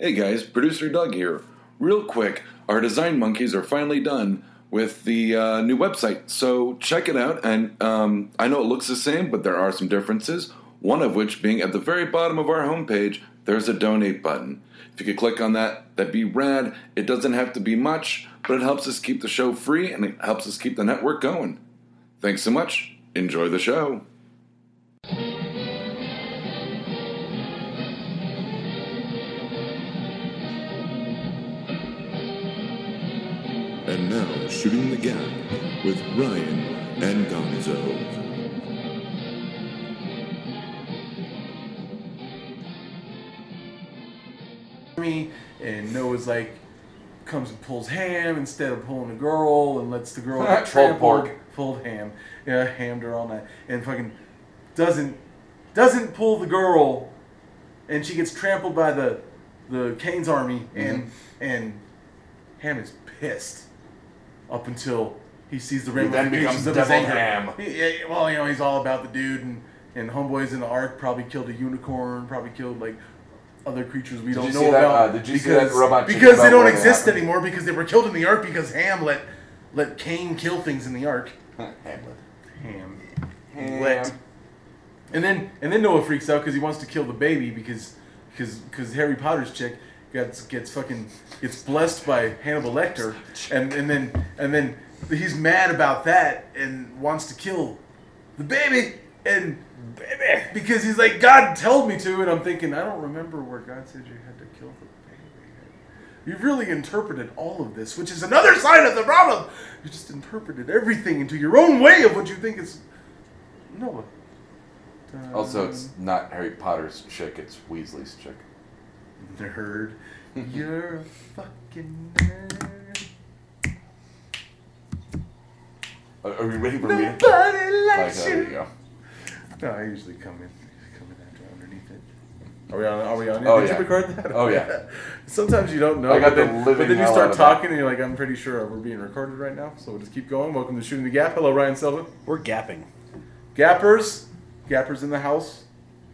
Hey guys, producer Doug here. Real quick, our design monkeys are finally done with the new website, so check it out. And I know it looks the same, but there are some differences, one of which being at the very bottom of our homepage, there's a donate button. If you could click on that, that'd be rad. It doesn't have to be much, but it helps us keep the show free and it helps us keep the network going. Thanks so much. Enjoy the show. And now, Shooting the Gap with Ryan and Gamizo. And Noah's like, comes and pulls Ham instead of pulling the girl, and lets the girl get trampled. Pulled Ham, yeah, hammed her all night, and fucking doesn't pull the girl, and she gets trampled by the Cain's army, and Ham is pissed up until he sees the ramifications of his anger. Ham. Well, you know, he's all about the dude, and homeboys in the ark probably killed a unicorn, probably killed like other creatures we don't know about because they don't exist anymore because they were killed in the ark because Ham let Cain kill things in the ark. Hamlet. And then Noah freaks out because he wants to kill the baby because Harry Potter's chick gets blessed by Hannibal Lecter and then he's mad about that and wants to kill the baby. And because he's like, God told me to, and I'm thinking, I don't remember where God said you had to kill the baby. You've really interpreted all of this, which is another side of the problem. You just interpreted everything into your own way of what you think is Noah. Also, it's not Harry Potter's chick, it's Weasley's chick. Nerd. You're a fucking nerd. Are we ready for me? Nobody likes you. There you go. No, I usually come in after underneath it. Are we on? Oh, Did you record that? Oh yeah. Sometimes you don't know. I got but then you start talking and you're like, I'm pretty sure we're being recorded right now, so we'll just keep going. Welcome to Shooting the Gap. Hello, Ryan Selvin. We're gapping. Gappers in the house.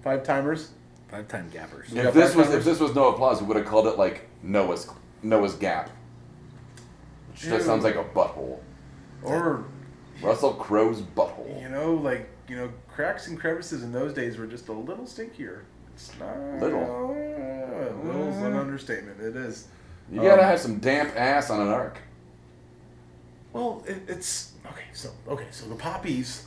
Five-time gappers. Yeah, if this was no applause, we would have called it like Noah's Gap. Which just sounds like a butthole. Or Russell Crowe's butthole. You know, cracks and crevices in those days were just a little stinkier. It's not... Little. Little's an understatement. It is. You gotta have some damp ass on an ark. Well, it's... Okay, so the poppies...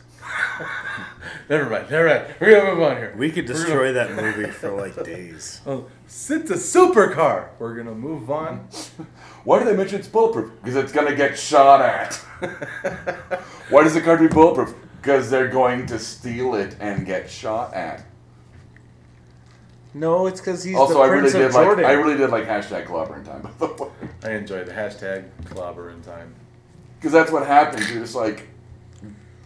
Never mind. We're gonna move on here. We could destroy that movie for, like, days. Oh, it's a supercar. We're gonna move on. Why do they mention it's bulletproof? Because it's gonna get shot at. Why does the car be bulletproof? Because they're going to steal it and get shot at. No, it's because he's also, the Prince of Jordan. I really did like hashtag clobber in time, by the way. I enjoyed the hashtag clobber in time. Because that's what happens. You're just like,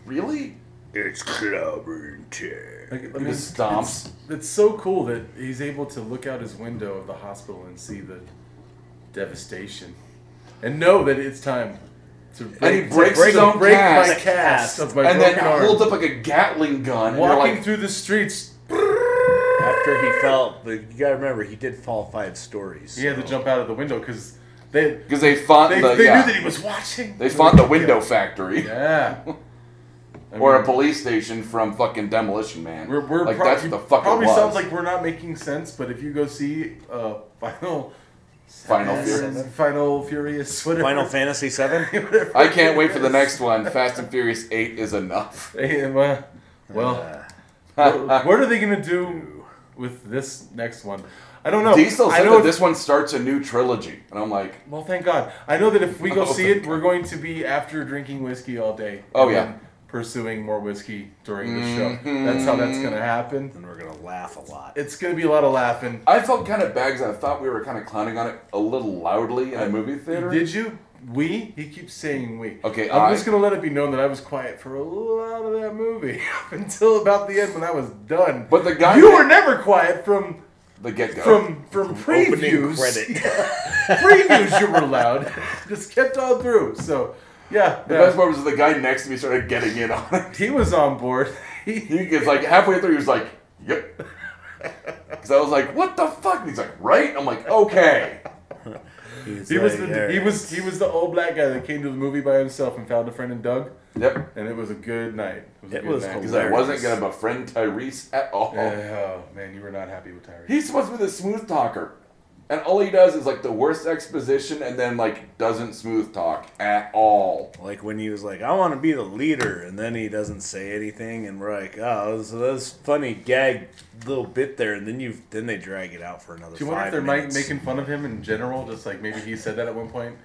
really? It's clobber in time. Like, I mean, stomps. It's so cool that he's able to look out his window of the hospital and see the devastation. And know that it's time. He breaks my cast of my broken arm. And then holds up like a Gatling gun. Walking through the streets. After he fell, you gotta remember, he did fall 5 stories. He had to jump out of the window because they knew that he was watching. They fought the window factory. Yeah. Or a police station from fucking Demolition Man. Sounds like we're not making sense, but if you go see Final Furious. Whatever. Final Fantasy 7. I can't wait for the next one. Fast and Furious 8 is enough. What are they going to do with this next one? I don't know. Diesel said that this one starts a new trilogy. And I'm like... Well, thank God. I know that if we go see it, we're going to be after drinking whiskey all day. Oh, yeah. Pursuing more whiskey during the show. That's how that's going to happen. And we're going to laugh a lot. It's going to be a lot of laughing. I felt kind of bad because I thought we were kind of clowning on it a little loudly in a movie theater. Did you? We? He keeps saying we. Okay, I'm just going to let it be known that I was quiet for a lot of that movie until about the end when I was done. But the guy... You were never quiet from... The get-go. From previews. Credit. Previews you were loud. Just kept all through, so... Yeah. The best part was the guy next to me started getting in on it. He was on board. He was like halfway through. He was like, "Yep." Because I was like, what the fuck? And he's like, right? I'm like, okay. He was the old black guy that came to the movie by himself and found a friend in Doug. Yep. And it was a good night. It was because I wasn't going to befriend Tyrese at all. Yeah, oh, man, you were not happy with Tyrese. He's supposed to be the smooth talker. And all he does is, like, the worst exposition and then, like, doesn't smooth talk at all. Like, when he was like, I want to be the leader, and then he doesn't say anything, and we're like, oh, so that's funny gag little bit there, and then they drag it out for another 5 minutes. Do you wonder if they're making fun of him in general? Just, like, maybe he said that at one point,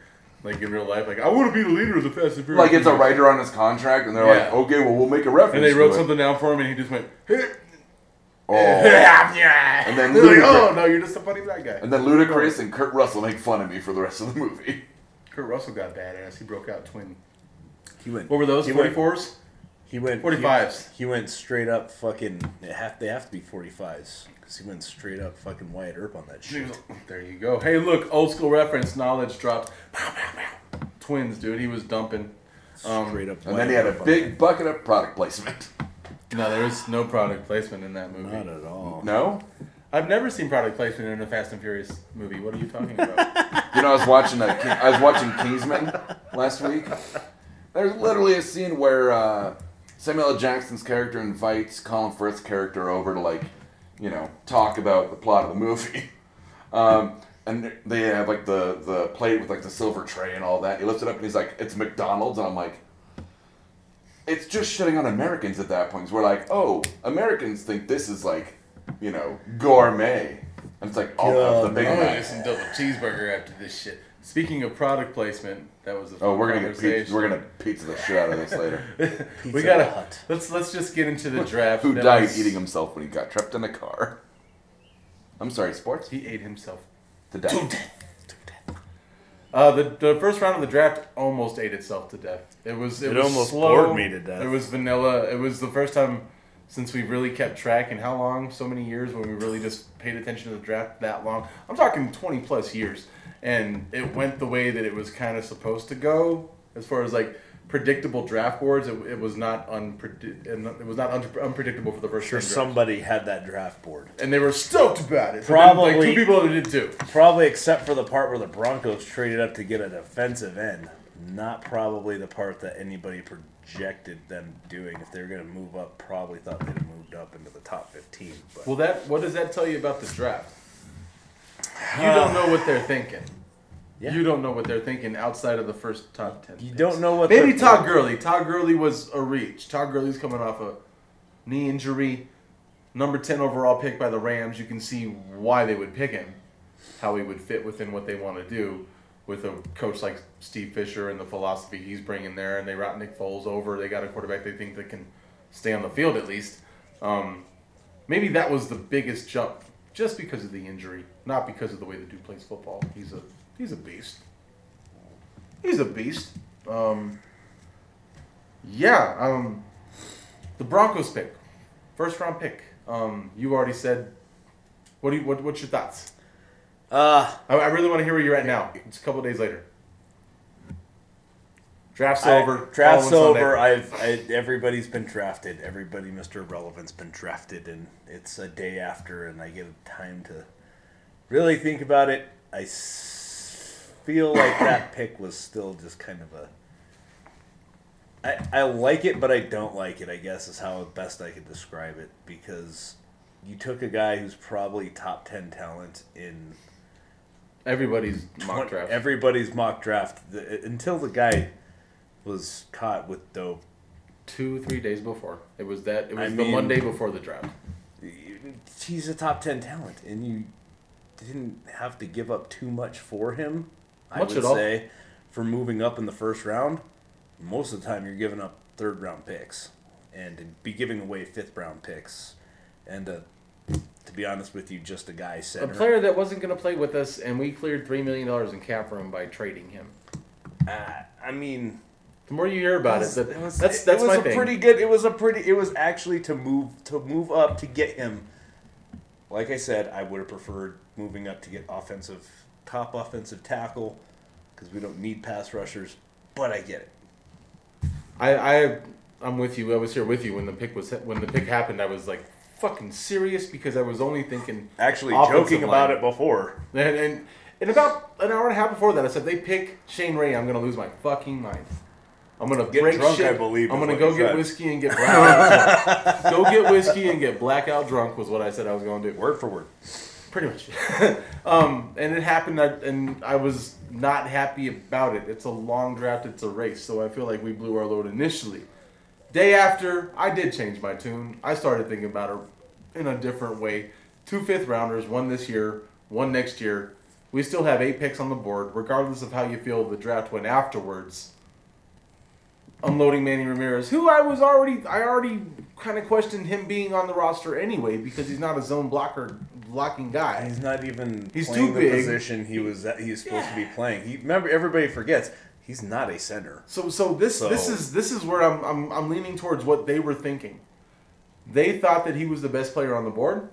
like, in real life. Like, I want to be the leader of the Fast and Furious. Like, it's a writer on his contract, and they're like, okay, well, we'll make a reference to it. And they wrote something down for him, and he just went, hey. Oh. And then they're like, oh no, you're just a funny black guy. And then Ludacris and Kurt Russell make fun of me for the rest of the movie. Kurt Russell got badass. He broke out twin. He went. What were those? 44s? He went 45s. He went straight up fucking. They have to be 45s because he went straight up fucking Wyatt Earp on that shit. There you go. Hey, look, old school reference. Knowledge dropped. Twins, dude. He was dumping. Straight up. And then he had a big bucket of product placement. No, there is no product placement in that movie. Not at all. No? I've never seen product placement in a Fast and Furious movie. What are you talking about? You know, I was watching Kingsman last week. There's literally a scene where Samuel L. Jackson's character invites Colin Firth's character over to, like, you know, talk about the plot of the movie. And they have, like, the plate with, like, the silver tray and all that. He lifts it up and he's like, it's McDonald's. And I'm like... It's just shitting on Americans at that point. We're like, oh, Americans think this is like, you know, gourmet. And it's like, oh, the big one. I'm going to get some double cheeseburger after this shit. Speaking of product placement, that was a fun conversation. We're going to pizza the shit out of this later. We got to... Let's just get into the draft. Who died eating himself when he got trapped in a car? I'm sorry, sports? He ate himself to death. The first round of the draft almost ate itself to death. It was almost slow. Bored me to death. It was vanilla. It was the first time since we really kept track in how long, so many years, when we really just paid attention to the draft that long. I'm talking 20 plus years. And it went the way that it was kind of supposed to go. As far as like predictable draft boards, it was not unpredictable for the first. Sure, somebody had that draft board, and they were stoked about it. Probably like 2 people that did too. Probably except for the part where the Broncos traded up to get a defensive end. Not probably the part that anybody projected them doing. If they were going to move up, probably thought they'd have moved up into the top 15. But. Well, what does that tell you about the draft? You don't know what they're thinking. Yeah. You don't know what they're thinking outside of the first top 10. You picks. Don't know what they're thinking. Maybe Todd Gurley. Todd Gurley was a reach. Todd Gurley's coming off a knee injury. Number 10 overall pick by the Rams. You can see why they would pick him, how he would fit within what they want to do with a coach like Steve Fisher and the philosophy he's bringing there. And they route Nick Foles over. They got a quarterback they think that can stay on the field at least. Maybe that was the biggest jump just because of the injury, not because of the way the dude plays football. He's a beast. He's a beast. The Broncos pick. First round pick. You already said what's your thoughts? I really want to hear where you're at now. It's a couple of days later. Draft's over. Draft's over. Everybody's been drafted. Everybody, Mr. Relevant's been drafted, and it's a day after, and I get time to really think about it. I feel like that pick was still just kind of a... I like it, but I don't like it, I guess, is how best I could describe it. Because you took a guy who's probably top 10 talent in... Everybody's mock draft. Until the guy was caught with dope. 2-3 days before. It was the Monday before the draft. He's a top 10 talent, and you didn't have to give up too much for him. I would say, for moving up in the first round, most of the time you're giving up third-round picks and to be giving away fifth-round picks. And to be honest with you, just a guy center. A player that wasn't going to play with us, and we cleared $3 million in cap room by trading him. The more you hear about that's my thing. It was actually to move up to get him. Like I said, I would have preferred moving up to get top offensive tackle because we don't need pass rushers, but I get it. I'm with you. I was here with you when the pick happened. I was like, fucking serious because I was only thinking actually joking about it before. And about an hour and a half before that, I said, they pick Shane Ray, I'm going to lose my fucking mind. I'm going to break drunk, shit. I believe I'm going to go get whiskey and get blackout drunk. Go get whiskey and get blackout drunk was what I said I was going to do. Word for word. Pretty much. And it happened, and I was not happy about it. It's a long draft. It's a race. So I feel like we blew our load initially. Day after, I did change my tune. I started thinking about it in a different way. 2 fifth-rounders, one this year, one next year. We still have 8 picks on the board. Regardless of how you feel the draft went afterwards, unloading Manny Ramirez, who I already kind of questioned him being on the roster anyway because he's not a zone blocking guy. He's not even playing the position he's supposed to be playing. Remember, everybody forgets he's not a center. So this is where I'm leaning towards what they were thinking. They thought that he was the best player on the board.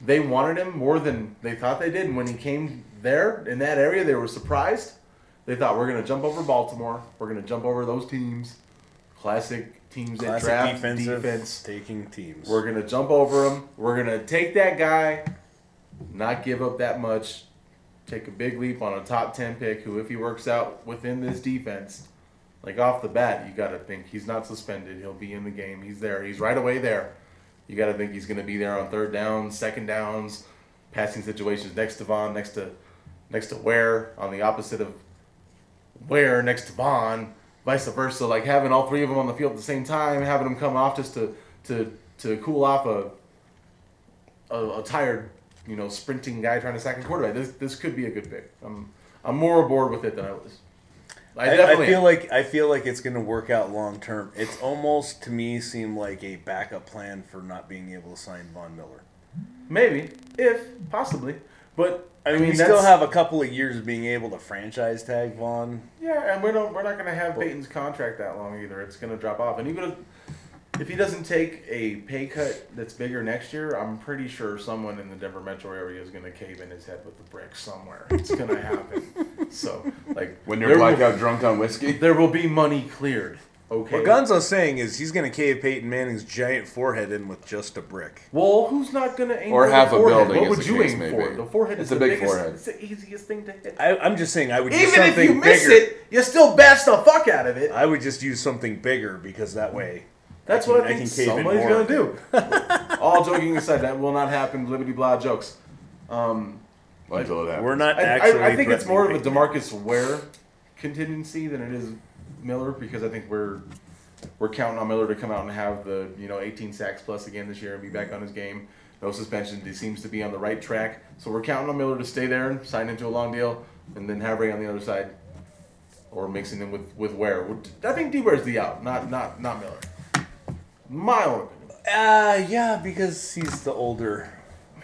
They wanted him more than they thought they did. And when he came there in that area, they were surprised. They thought, we're going to jump over Baltimore. We're going to jump over those teams. Classic teams that draft defense. Taking teams. We're going to jump over them. We're going to take that guy, not give up that much, take a big leap on a top 10 pick who, if he works out within this defense, like off the bat, you got to think he's not suspended. He'll be in the game. He's there. He's right away there. You got to think he's going to be there on third down, second downs, passing situations next to Vaughn, next to Ware, on the opposite of Ware next to Vaughn, vice versa, like having all three of them on the field at the same time, having them come off just to cool off a tired, sprinting guy trying to sack a quarterback. This could be a good pick. I'm more aboard with it than I was. I feel like it's going to work out long term. It's almost to me seemed like a backup plan for not being able to sign Von Miller. Maybe, if possibly, but. I mean, we still have a couple of years of being able to franchise tag Vaughn. Yeah, and we're not going to have Peyton's contract that long either. It's going to drop off. And even if he doesn't take a pay cut that's bigger next year, I'm pretty sure someone in the Denver metro area is going to cave in his head with a brick somewhere. It's going to happen. So, when they're blackout drunk on whiskey? There will be money cleared. Okay. What Gonzo's saying is he's going to cave Peyton Manning's giant forehead in with just a brick. Well, who's not going to aim for the forehead? Or half a building. What would you aim for? The forehead is the biggest. Forehead. It's the easiest thing to hit. I'm just saying I would use something bigger. Even if you miss it, you still bash the fuck out of it. I would just use something bigger because that way that's what I think somebody's going to do. All joking aside, that will not happen. Liberty blah jokes. Until it happens. We're not actually. I think it's more of a DeMarcus Ware contingency than it is Miller, because I think we're counting on Miller to come out and have the 18 sacks plus again this year and be back on his game. No suspensions. He seems to be on the right track. So we're counting on Miller to stay there and sign into a long deal and then have Ray on the other side or mixing him with Ware. I think D Ware's the out, not Miller. My own opinion. Yeah, because he's the older.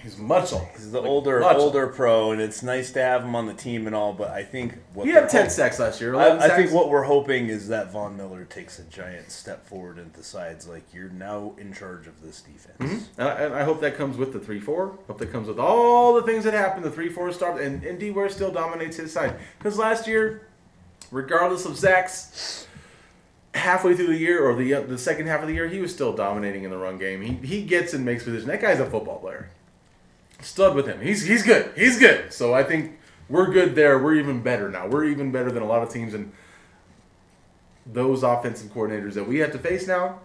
He's much older. He's the older pro, and it's nice to have him on the team and all, but I think what he had 10 sacks last year. I think what we're hoping is that Von Miller takes a giant step forward and decides, you're now in charge of this defense. Mm-hmm. And I hope that comes with the 3-4. Hope that comes with all the things that happened, the 3-4 start, and D Ware still dominates his side. Because last year, regardless of sacks, halfway through the year or the second half of the year, he was still dominating in the run game. He gets and makes position. That guy's a football player. Stud with him. He's good. He's good. So I think we're good there. We're even better now. We're even better than a lot of teams. And those offensive coordinators that we have to face now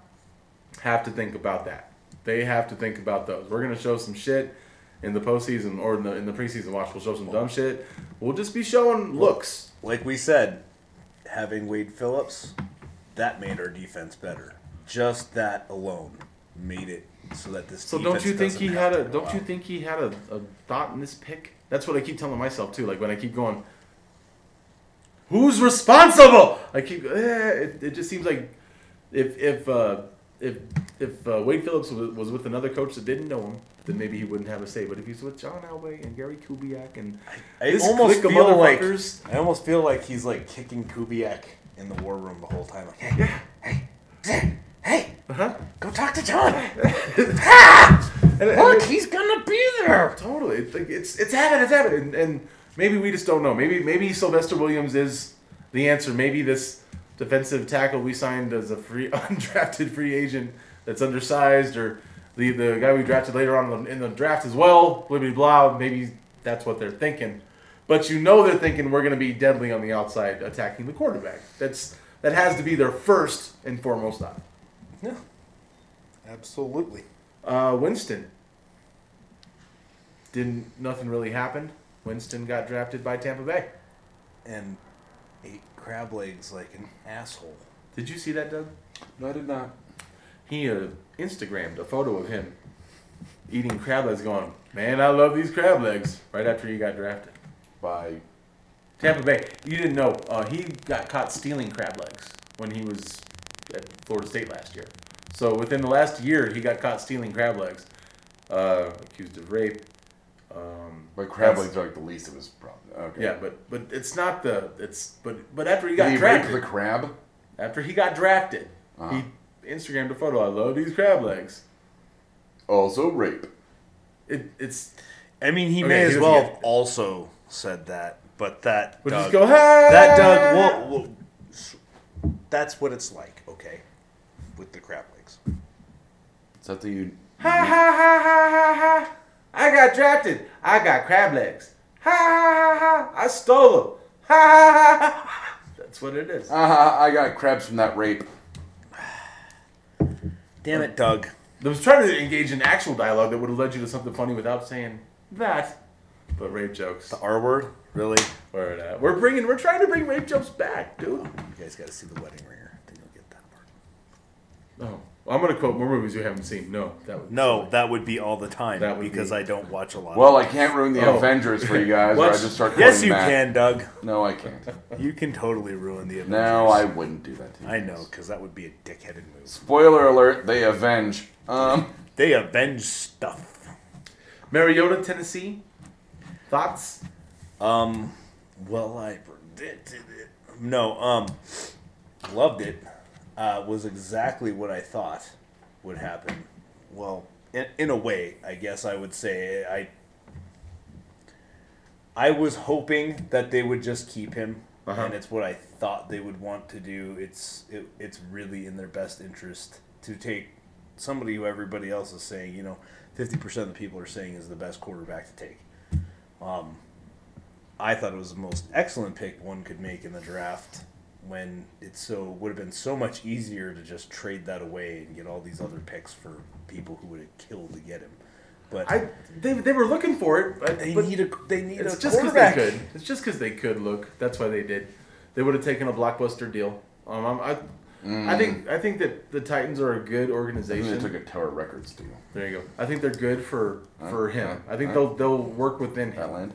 have to think about that. They have to think about those. We're going to show some shit in the postseason or in the preseason watch. We'll show some dumb shit. We'll just be showing looks. Like we said, having Wade Phillips, that made our defense better. Just that alone made it. So don't you think he had a thought in this pick? That's what I keep telling myself too. Like when I keep going, who's responsible? I keep it just seems like if Wade Phillips was with another coach that didn't know him, then maybe he wouldn't have a say. But if he's with John Elway and Gary Kubiak and I almost feel like he's kicking Kubiak in the war room the whole time. Like, hey. Uh-huh. Go talk to John. Look, he's gonna be there. Totally, it's happening, and maybe we just don't know. Maybe Sylvester Williams is the answer. Maybe this defensive tackle we signed as a undrafted free agent that's undersized, or the guy we drafted later on in the draft as well, blah, blah, blah. Maybe that's what they're thinking. But you know they're thinking we're going to be deadly on the outside attacking the quarterback. That has to be their first and foremost thought. Yeah, absolutely. Winston. Nothing really happened. Winston got drafted by Tampa Bay. And ate crab legs like an asshole. Did you see that, Doug? No, I did not. He Instagrammed a photo of him eating crab legs going, "Man, I love these crab legs," right after he got drafted. By Tampa Bay. You didn't know. He got caught stealing crab legs when he was at Florida State last year. So within the last year, he got caught stealing crab legs. Accused of rape. But crab legs are like the least of his problem. Okay. Yeah, but it's not the it's but after he got drafted, the crab. After he got drafted, he Instagrammed a photo. "I love these crab legs." Also rape. It's. I mean, he may as well have also said that, but that. But Doug, just go. Hey! That Doug. Well, that's what it's like. Okay, with the crab legs. It's not that you. Ha ha ha ha ha ha. I got drafted. I got crab legs. Ha ha ha ha. I stole them. Ha ha ha ha. That's what it is. I got crabs from that rape. Damn it, Doug. I was trying to engage in actual dialogue that would have led you to something funny without saying that. But rape jokes. The R word? Really? We're trying to bring rape jokes back, dude. You guys got to see The Wedding Ringer. Then you'll get that part. Oh. I'm going to quote more movies you haven't seen. That would be all the time because I don't watch a lot of movies. I can't ruin the Avengers for you guys or I just start quoting Yes, you can, Doug. No, I can't. You can totally ruin the Avengers. No, I wouldn't do that to you. I know, because that would be a dickheaded move. Spoiler alert, they avenge. They avenge stuff. Mariota, Tennessee. Thoughts? Well, I predicted it. No, loved it. Was exactly what I thought would happen. Well, in a way, I guess I would say I was hoping that they would just keep him, and it's what I thought they would want to do. It's really in their best interest to take somebody who everybody else is saying, 50% of the people are saying is the best quarterback to take. I thought it was the most excellent pick one could make in the draft. When would have been so much easier to just trade that away and get all these other picks for people who would have killed to get him, but they were looking for it. But they need a quarterback. It's just because they could look. That's why they did. They would have taken a blockbuster deal. I think that the Titans are a good organization. They took a Tower Records deal. There you go. I think they're good for him. I think they'll work within him. Land?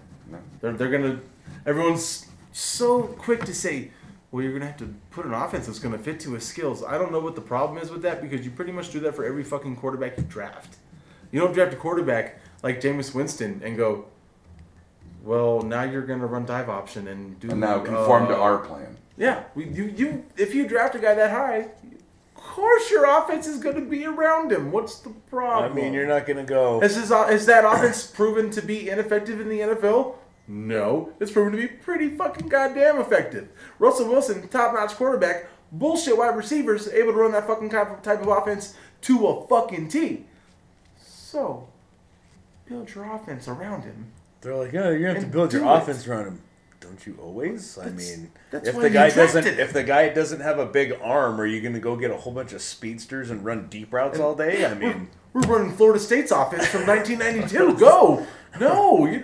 No. They're gonna. Everyone's so quick to say, well, you're going to have to put an offense that's going to fit to his skills. I don't know what the problem is with that because you pretty much do that for every fucking quarterback you draft. You don't draft a quarterback like Jameis Winston and go, well, now you're going to run dive option and do... And now conform to our plan. Yeah. If you draft a guy that high, of course your offense is going to be around him. What's the problem? I mean, you're not going to go... Is that offense proven to be ineffective in the NFL? No, it's proven to be pretty fucking goddamn effective. Russell Wilson, top-notch quarterback, bullshit wide receivers, able to run that fucking type of offense to a fucking T. So, build your offense around him. They're like, yeah, you're going to have to build your offense around him. Don't you always? If the guy doesn't have a big arm, are you going to go get a whole bunch of speedsters and run deep routes all day? I mean... We're running Florida State's offense from 1992. Go! No, you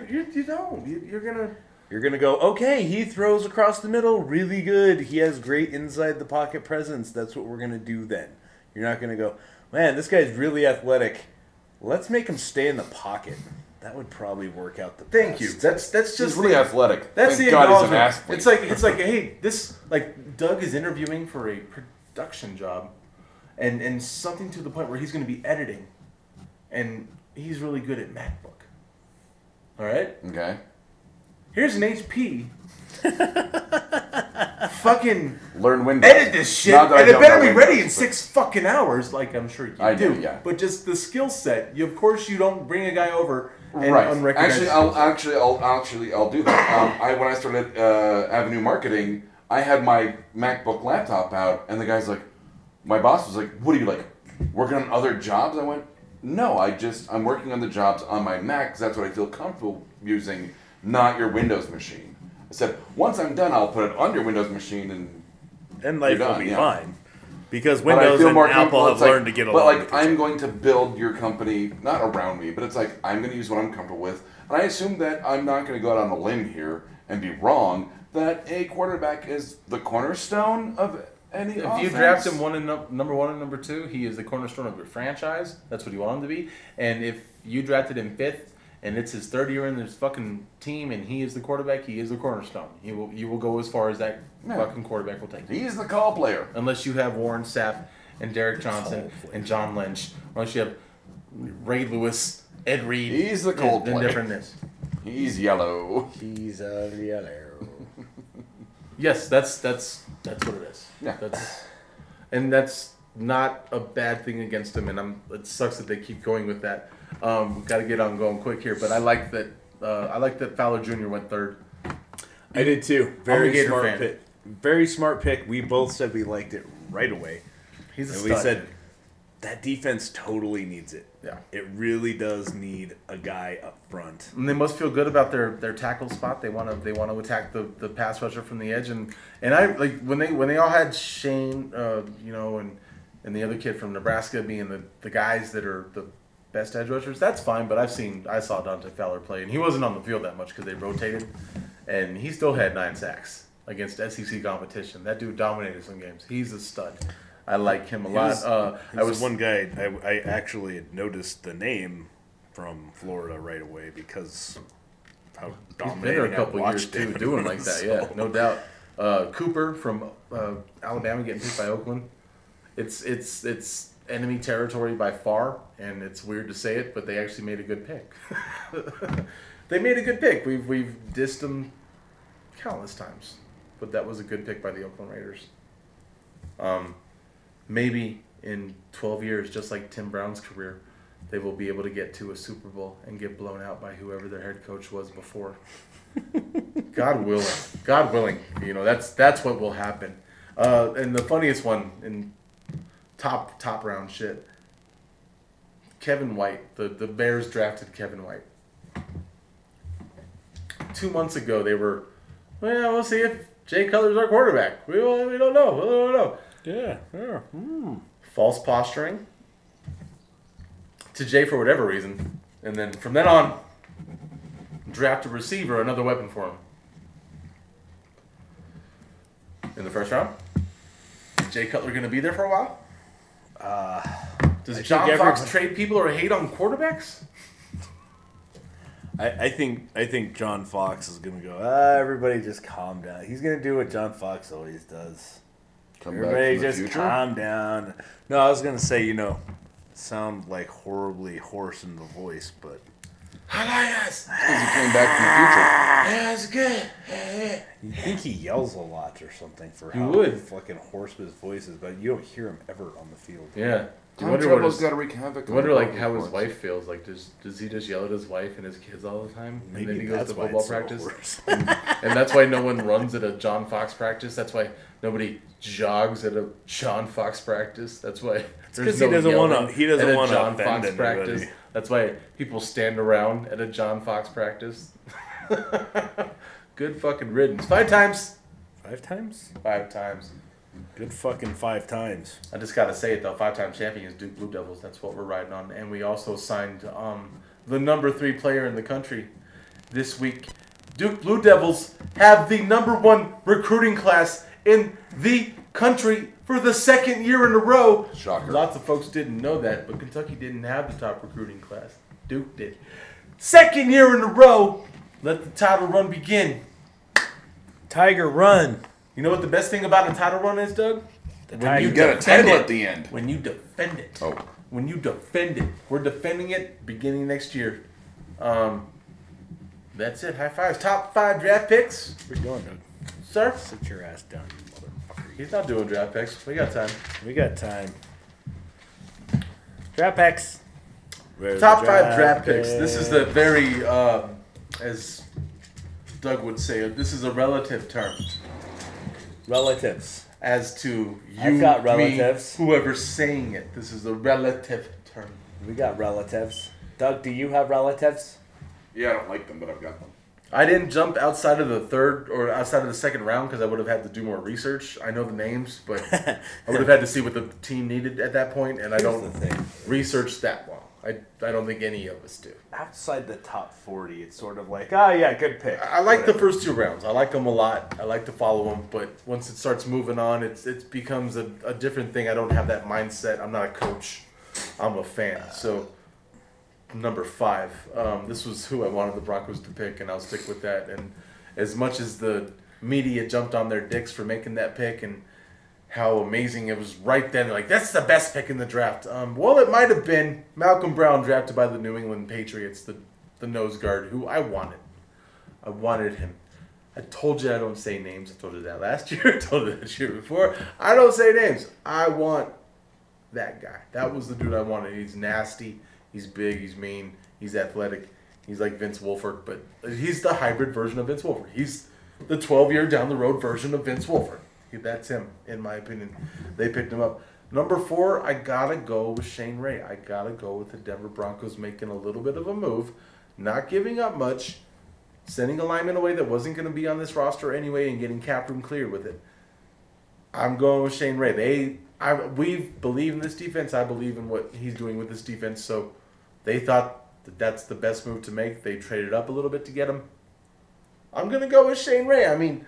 don't. You're gonna go. Okay, he throws across the middle, really good. He has great inside the pocket presence. That's what we're gonna do. Then you're not gonna go, man, this guy's really athletic. Let's make him stay in the pocket. That would probably work out the best. Thank you. That's just he's really athletic. That's Thank the God acknowledgement. He's an athlete. It's like hey, this Doug is interviewing for a production job, and something to the point where he's gonna be editing. And he's really good at MacBook. All right? Okay. Here's an HP. Fucking learn Windows. Edit this shit. And it better be ready in 6 fucking hours, like I'm sure you do. Yeah. But just the skill set. Of course you don't bring a guy over and unrecognize him. I'll do that. When I started Avenue Marketing, I had my MacBook laptop out, and my boss was like, what are you, like, working on other jobs? I went, No, I'm working on the jobs on my Mac because that's what I feel comfortable using, not your Windows machine. I said, once I'm done, I'll put it on your Windows machine and life will be fine. Because Windows and Apple have learned to get along. But I'm going to build your company, not around me, but it's like I'm going to use what I'm comfortable with. And I assume that I'm not going to go out on a limb here and be wrong, that a quarterback is the cornerstone of any offense. If you draft him number one and number two, he is the cornerstone of your franchise. That's what you want him to be. And if you drafted him fifth, and it's his third year in this fucking team, and he is the quarterback, he is the cornerstone. You will go as far as that fucking quarterback will take you. He's the call player. Unless you have Warren Sapp and Derek Johnson and John Lynch. Unless you have Ray Lewis, Ed Reed. He's the call player. Differentness. He's yellow. He's a yellow. Yes, that's what it is. Yeah. That's not a bad thing against him, and it sucks that they keep going with that. Got to get on going quick here, but I like that. I like that Fowler Jr. went third. I did too. Very smart pick. Very smart pick. We both said we liked it right away. He's a stud. We said that defense totally needs it. Yeah, it really does need a guy up front. And they must feel good about their tackle spot. They want to attack the pass rusher from the edge. And I like when they all had Shane, and the other kid from Nebraska being the guys that are the best edge rushers, that's fine, but I saw Dante Fowler play, and he wasn't on the field that much because they rotated, and he still had 9 sacks against SEC competition. That dude dominated some games. He's a stud. I like him a lot. He was one guy I actually had noticed the name from Florida right away because how dominating. He's been a couple years too, doing like that. Yeah, no doubt. Cooper from Alabama getting beat by Oakland. It's enemy territory by far, and it's weird to say it, but they actually made a good pick. They made a good pick. We've dissed them countless times, but that was a good pick by the Oakland Raiders. Maybe in 12 years, just like Tim Brown's career, they will be able to get to a Super Bowl and get blown out by whoever their head coach was before. God willing, that's what will happen. And the funniest one in top round shit. Kevin White. The Bears drafted Kevin White. 2 months ago, they were, we'll see if Jay Cutler's our quarterback. We don't know. Yeah. Mm. False posturing to Jay for whatever reason. And then from then on, draft a receiver, another weapon for him. In the first round, is Jay Cutler going to be there for a while? Does John Fox trade people or hate on quarterbacks? I think John Fox is going to go, everybody just calm down. He's going to do what John Fox always does. Everybody just calm down. No, I was going to say, sound like horribly hoarse in the voice, but... Because he came back from the future. That was good. You think he yells a lot or something for how fucking hoarse his voice is, but you don't hear him ever on the field. Yeah. I wonder how his wife feels. Like, does he just yell at his wife and his kids all the time? Maybe, and then he goes to football practice. So and that's why no one runs at a John Fox practice. That's why nobody jogs at a John Fox practice. That's why there's no yelling. He doesn't want to John Fox anybody. Practice. That's why people stand around at a John Fox practice. Good fucking riddance. 5 times. 5 times? 5 times. Good fucking 5 times. I just gotta say it though. 5-time champions Duke Blue Devils. That's what we're riding on. And we also signed the number 3 player in the country this week. Duke Blue Devils have the number 1 recruiting class in the country for the 2nd year in a row. Shocker. Lots of folks didn't know that, but Kentucky didn't have the top recruiting class. Duke did. 2nd year in a row. Let the title run begin. Tiger run. You know what the best thing about a title run is, Doug? When you get a title at the end. When you defend it. Oh. When you defend it. We're defending it beginning next year. That's it. High fives. Top 5 draft picks. We're going, Doug. Sir? Sit your ass down, you motherfucker. He's not doing draft picks. We got time. Draft picks. Top 5 draft picks. This is the very, as Doug would say, this is a relative term. Relatives. As to you, I've got relatives. Me, whoever's saying it. This is a relative term. We got relatives. Doug, do you have relatives? Yeah, I don't like them, but I've got them. I didn't jump outside of the third or outside of the second round because I would have had to do more research. I know the names, but I would have had to see what the team needed at that point, and I don't research that well. I don't think any of us do. Outside the top 40, it's sort of like, oh, yeah, good pick. I like the first two rounds. I like them a lot. I like to follow them. But once it starts moving on, it becomes a different thing. I don't have that mindset. I'm not a coach. I'm a fan. So, number 5. This was who I wanted the Broncos to pick, and I'll stick with that. And as much as the media jumped on their dicks for making that pick and how amazing it was right then. Like, that's the best pick in the draft. Well, it might have been Malcolm Brown drafted by the New England Patriots, the nose guard, who I wanted. I wanted him. I told you I don't say names. I told you that last year. I told you that year before. I don't say names. I want that guy. That was the dude I wanted. He's nasty. He's big. He's mean. He's athletic. He's like Vince Wilfork, but he's the hybrid version of Vince Wilfork. He's the 12-year down-the-road version of Vince Wilfork. That's him, in my opinion. They picked him up. Number 4, I got to go with Shane Ray. I got to go with the Denver Broncos making a little bit of a move, not giving up much, sending a lineman away that wasn't going to be on this roster anyway and getting cap room clear with it. I'm going with Shane Ray. We believe in this defense. I believe in what he's doing with this defense. So they thought that that's the best move to make. They traded up a little bit to get him. I'm going to go with Shane Ray. I mean,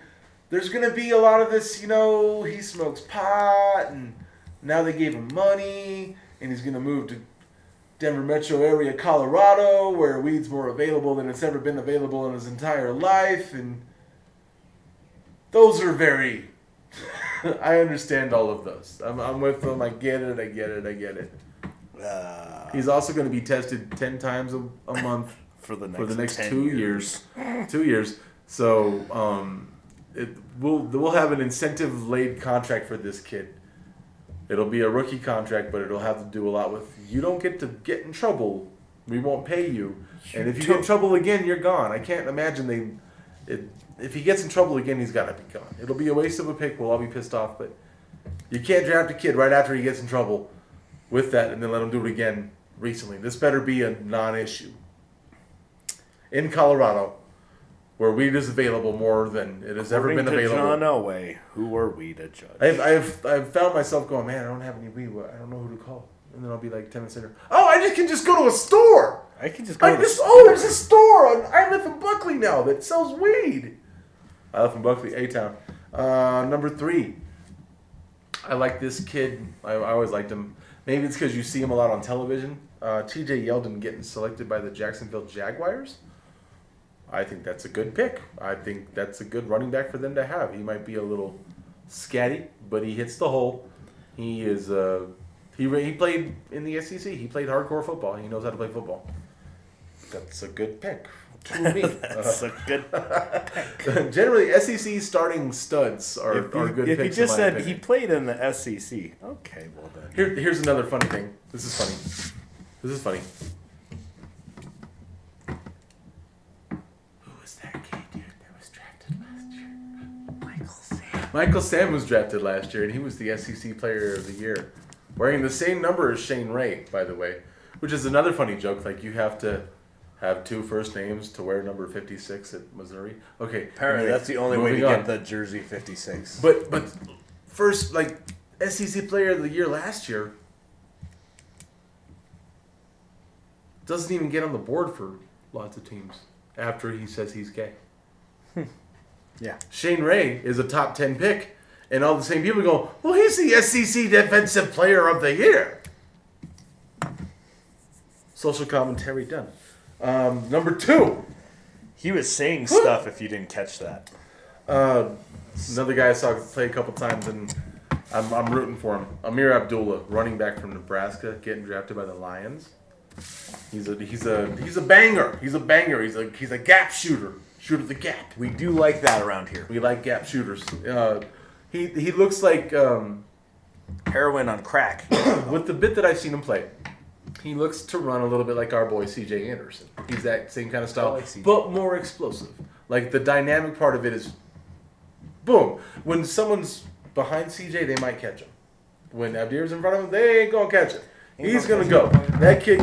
there's going to be a lot of this, you know, he smokes pot, and now they gave him money, and he's going to move to Denver metro area, Colorado, where weed's more available than it's ever been available in his entire life, and those are very... I understand all of those. I'm with them. I get it. He's also going to be tested 10 times a month for the next 2 years. 2 years. So, we'll have an incentive-laden contract for this kid. It'll be a rookie contract, but it'll have to do a lot with, you don't get to get in trouble. We won't pay you. And if you get in trouble again, you're gone. I can't imagine if he gets in trouble again, he's got to be gone. It'll be a waste of a pick. We'll all be pissed off, but you can't draft a kid right after he gets in trouble with that and then let him do it again recently. This better be a non-issue. In Colorado, where weed is available more than it has ever been available. According to John Elway, who are we to judge? I've found myself going, man, I don't have any weed. I don't know who to call. And then I'll be like 10 minutes later, oh, I can just go to a store. There's a store. I live in Buckley now that sells weed. I live in Buckley, A-Town. Number 3. I like this kid. I always liked him. Maybe it's because you see him a lot on television. TJ Yeldon getting selected by the Jacksonville Jaguars. I think that's a good pick. I think that's a good running back for them to have. He might be a little scatty, but he hits the hole. He is he played in the SEC. He played hardcore football. He knows how to play football. That's a good pick to me. That's a good pick. Generally, SEC starting studs are good picks. If you just said he played in the SEC, okay, well then. Here's another funny thing. This is funny. Michael Sam was drafted last year, and he was the SEC Player of the Year, wearing the same number as Shane Ray, by the way, which is another funny joke. Like, you have to have 2 first names to wear number 56 at Missouri. Okay, apparently that's the only way to get the jersey 56. But first, like, SEC Player of the Year last year doesn't even get on the board for lots of teams after he says he's gay. Yeah, Shane Ray is a top 10 pick, and all the same people go, well, he's the SEC Defensive Player of the Year. Social commentary done. Number 2. He was saying stuff if you didn't catch that. Another guy I saw play a couple times, and I'm rooting for him. Amir Abdullah, running back from Nebraska, getting drafted by the Lions. He's a banger. He's a banger. He's a gap shooter. Shoot at the gap. We do like that around here. We like gap shooters. He looks like heroin on crack. With the bit that I've seen him play, he looks to run a little bit like our boy C.J. Anderson. He's that same kind of style, but more explosive. Like, the dynamic part of it is, boom. When someone's behind C.J., they might catch him. When Abdir's in front of him, they ain't going to catch him. He's going to go. That kid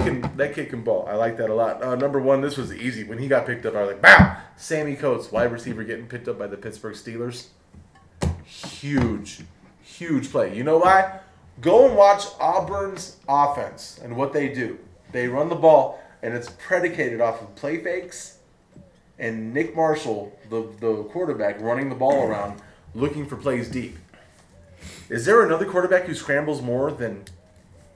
can ball. I like that a lot. Number one, this was easy. When he got picked up, I was like, "Wow!" Sammy Coates, wide receiver, getting picked up by the Pittsburgh Steelers. Huge play. You know why? Go and watch Auburn's offense and what they do. They run the ball, and it's predicated off of play fakes and Nick Marshall, the quarterback, running the ball around, looking for plays deep. Is there another quarterback who scrambles more than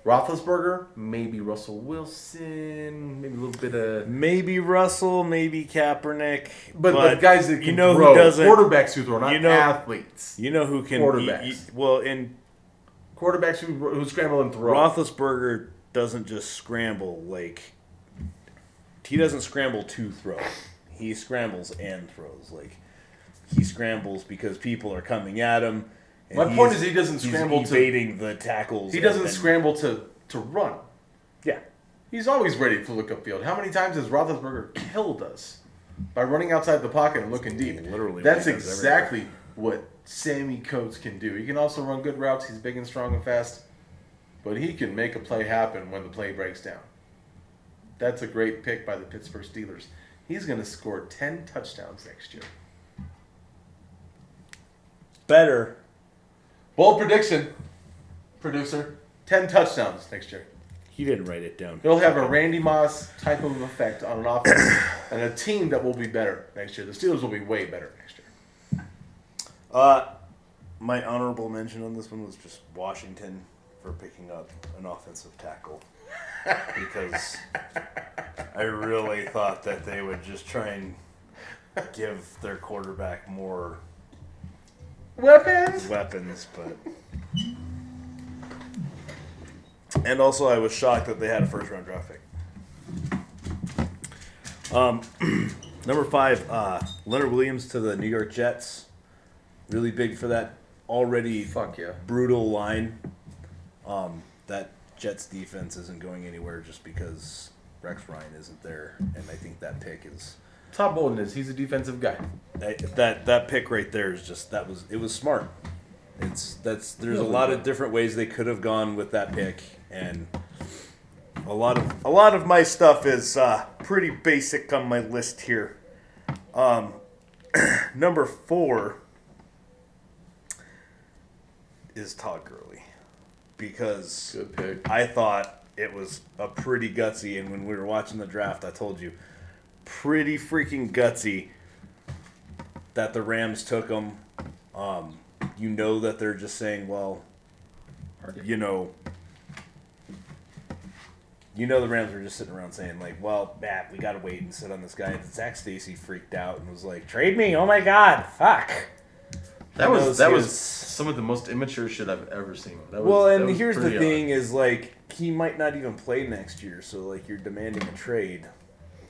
Roethlisberger? Maybe Russell Wilson. Maybe a little bit of... Maybe Russell, maybe Kaepernick. But guys that can throw. Who doesn't, quarterbacks who throw, not athletes. You know who can... Quarterbacks. Quarterbacks who scramble and throw. Roethlisberger doesn't just scramble, he doesn't scramble to throw. He scrambles and throws. He scrambles because people are coming at him. My point is he doesn't scramble to... He's evading the tackles. He doesn't scramble to run. Yeah. He's always ready to look upfield. How many times has Roethlisberger killed us by running outside the pocket and looking deep? Literally. That's exactly what Sammy Coates can do. He can also run good routes. He's big and strong and fast. But he can make a play happen when the play breaks down. That's a great pick by the Pittsburgh Steelers. He's going to score 10 touchdowns next year. Better... Bold prediction, producer. 10 touchdowns next year. He didn't write it down. It'll have a Randy Moss type of effect on an offense and a team that will be better next year. The Steelers will be way better next year. My honorable mention on this one was just Washington for picking up an offensive tackle. Because I really thought that they would just try and give their quarterback more... Weapons, but... And also, I was shocked that they had a first-round draft pick. Number 5, Leonard Williams to the New York Jets. Really big for that already brutal line. That Jets defense isn't going anywhere just because Rex Ryan isn't there, and I think that pick is... Todd Bowlen is. He's a defensive guy. That pick right there is just it was smart. There's a lot of different ways they could have gone with that pick, and a lot of my stuff is pretty basic on my list here. Number 4 is Todd Gurley because good pick. I thought it was a pretty gutsy, and when we were watching the draft, I told you. Pretty freaking gutsy that the Rams took him. That they're just saying, well, the Rams were just sitting around saying, we got to wait and sit on this guy. And Zach Stacy freaked out and was like, trade me. Oh, my God. Fuck. That was some of the most immature shit I've ever seen. Here's the thing is, he might not even play next year. So, you're demanding a trade.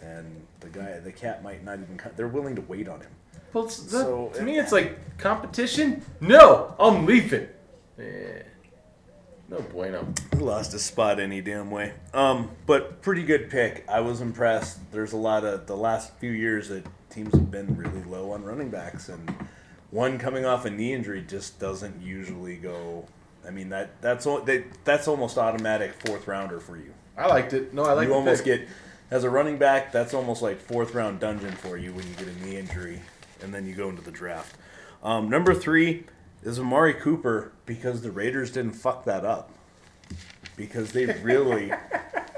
And the cat might not even come. They're willing to wait on him. Well, it's competition? No, I'm leaving. Yeah. No bueno. He lost his spot any damn way. But pretty good pick. I was impressed. There's a lot of the last few years that teams have been really low on running backs. And one coming off a knee injury just doesn't usually go. I mean, that's almost automatic fourth rounder for you. I liked it. No, I like it. You almost get... As a running back, that's almost like fourth-round dungeon for you when you get a knee injury, and then you go into the draft. Number 3 is Amari Cooper because the Raiders didn't fuck that up. Because they really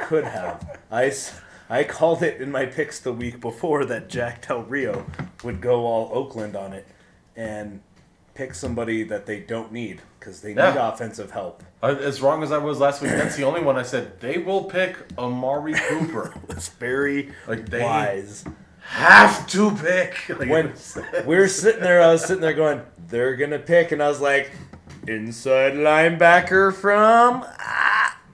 could have. I called it in my picks the week before that Jack Del Rio would go all Oakland on it and pick somebody that they don't need because they need offensive help. As wrong as I was last week, that's the only one I said they will pick Amari Cooper. It's very wise. Have to pick. When I was sitting there going, they're gonna pick, and I was like, inside linebacker from.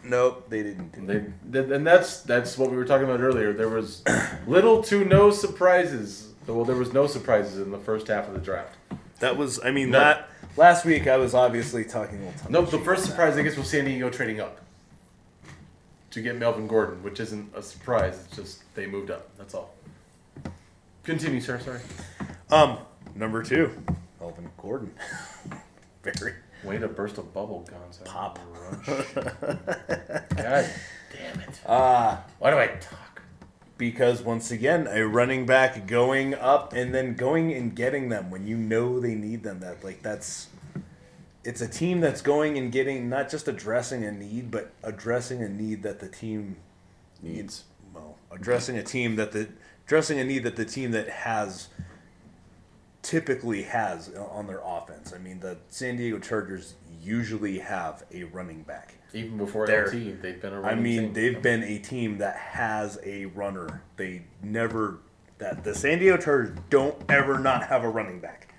Nope, they didn't. And that's what we were talking about earlier. There was little to no surprises. Well, there was no surprises in the first half of the draft. That was, that. Last week, I was obviously talking a little time. Nope, the first surprise, I guess, was San Diego trading up to get Melvin Gordon, which isn't a surprise. It's just they moved up. That's all. Continue, sir. Sorry. Number 2, Melvin Gordon. Very. Way to burst a bubble, Gonzo. Pop. God Damn it. Why do I talk? Because, once again, a running back going up and then going and getting them when you know they need them. It's a team that's going and getting, not just addressing a need, but addressing a need that the team needs. Well, addressing a need that the team that has typically has on their offense. I mean, the San Diego Chargers usually have a running back. Even before LT, they've been a running team. They've been a team that has a runner. The San Diego Chargers don't ever not have a running back.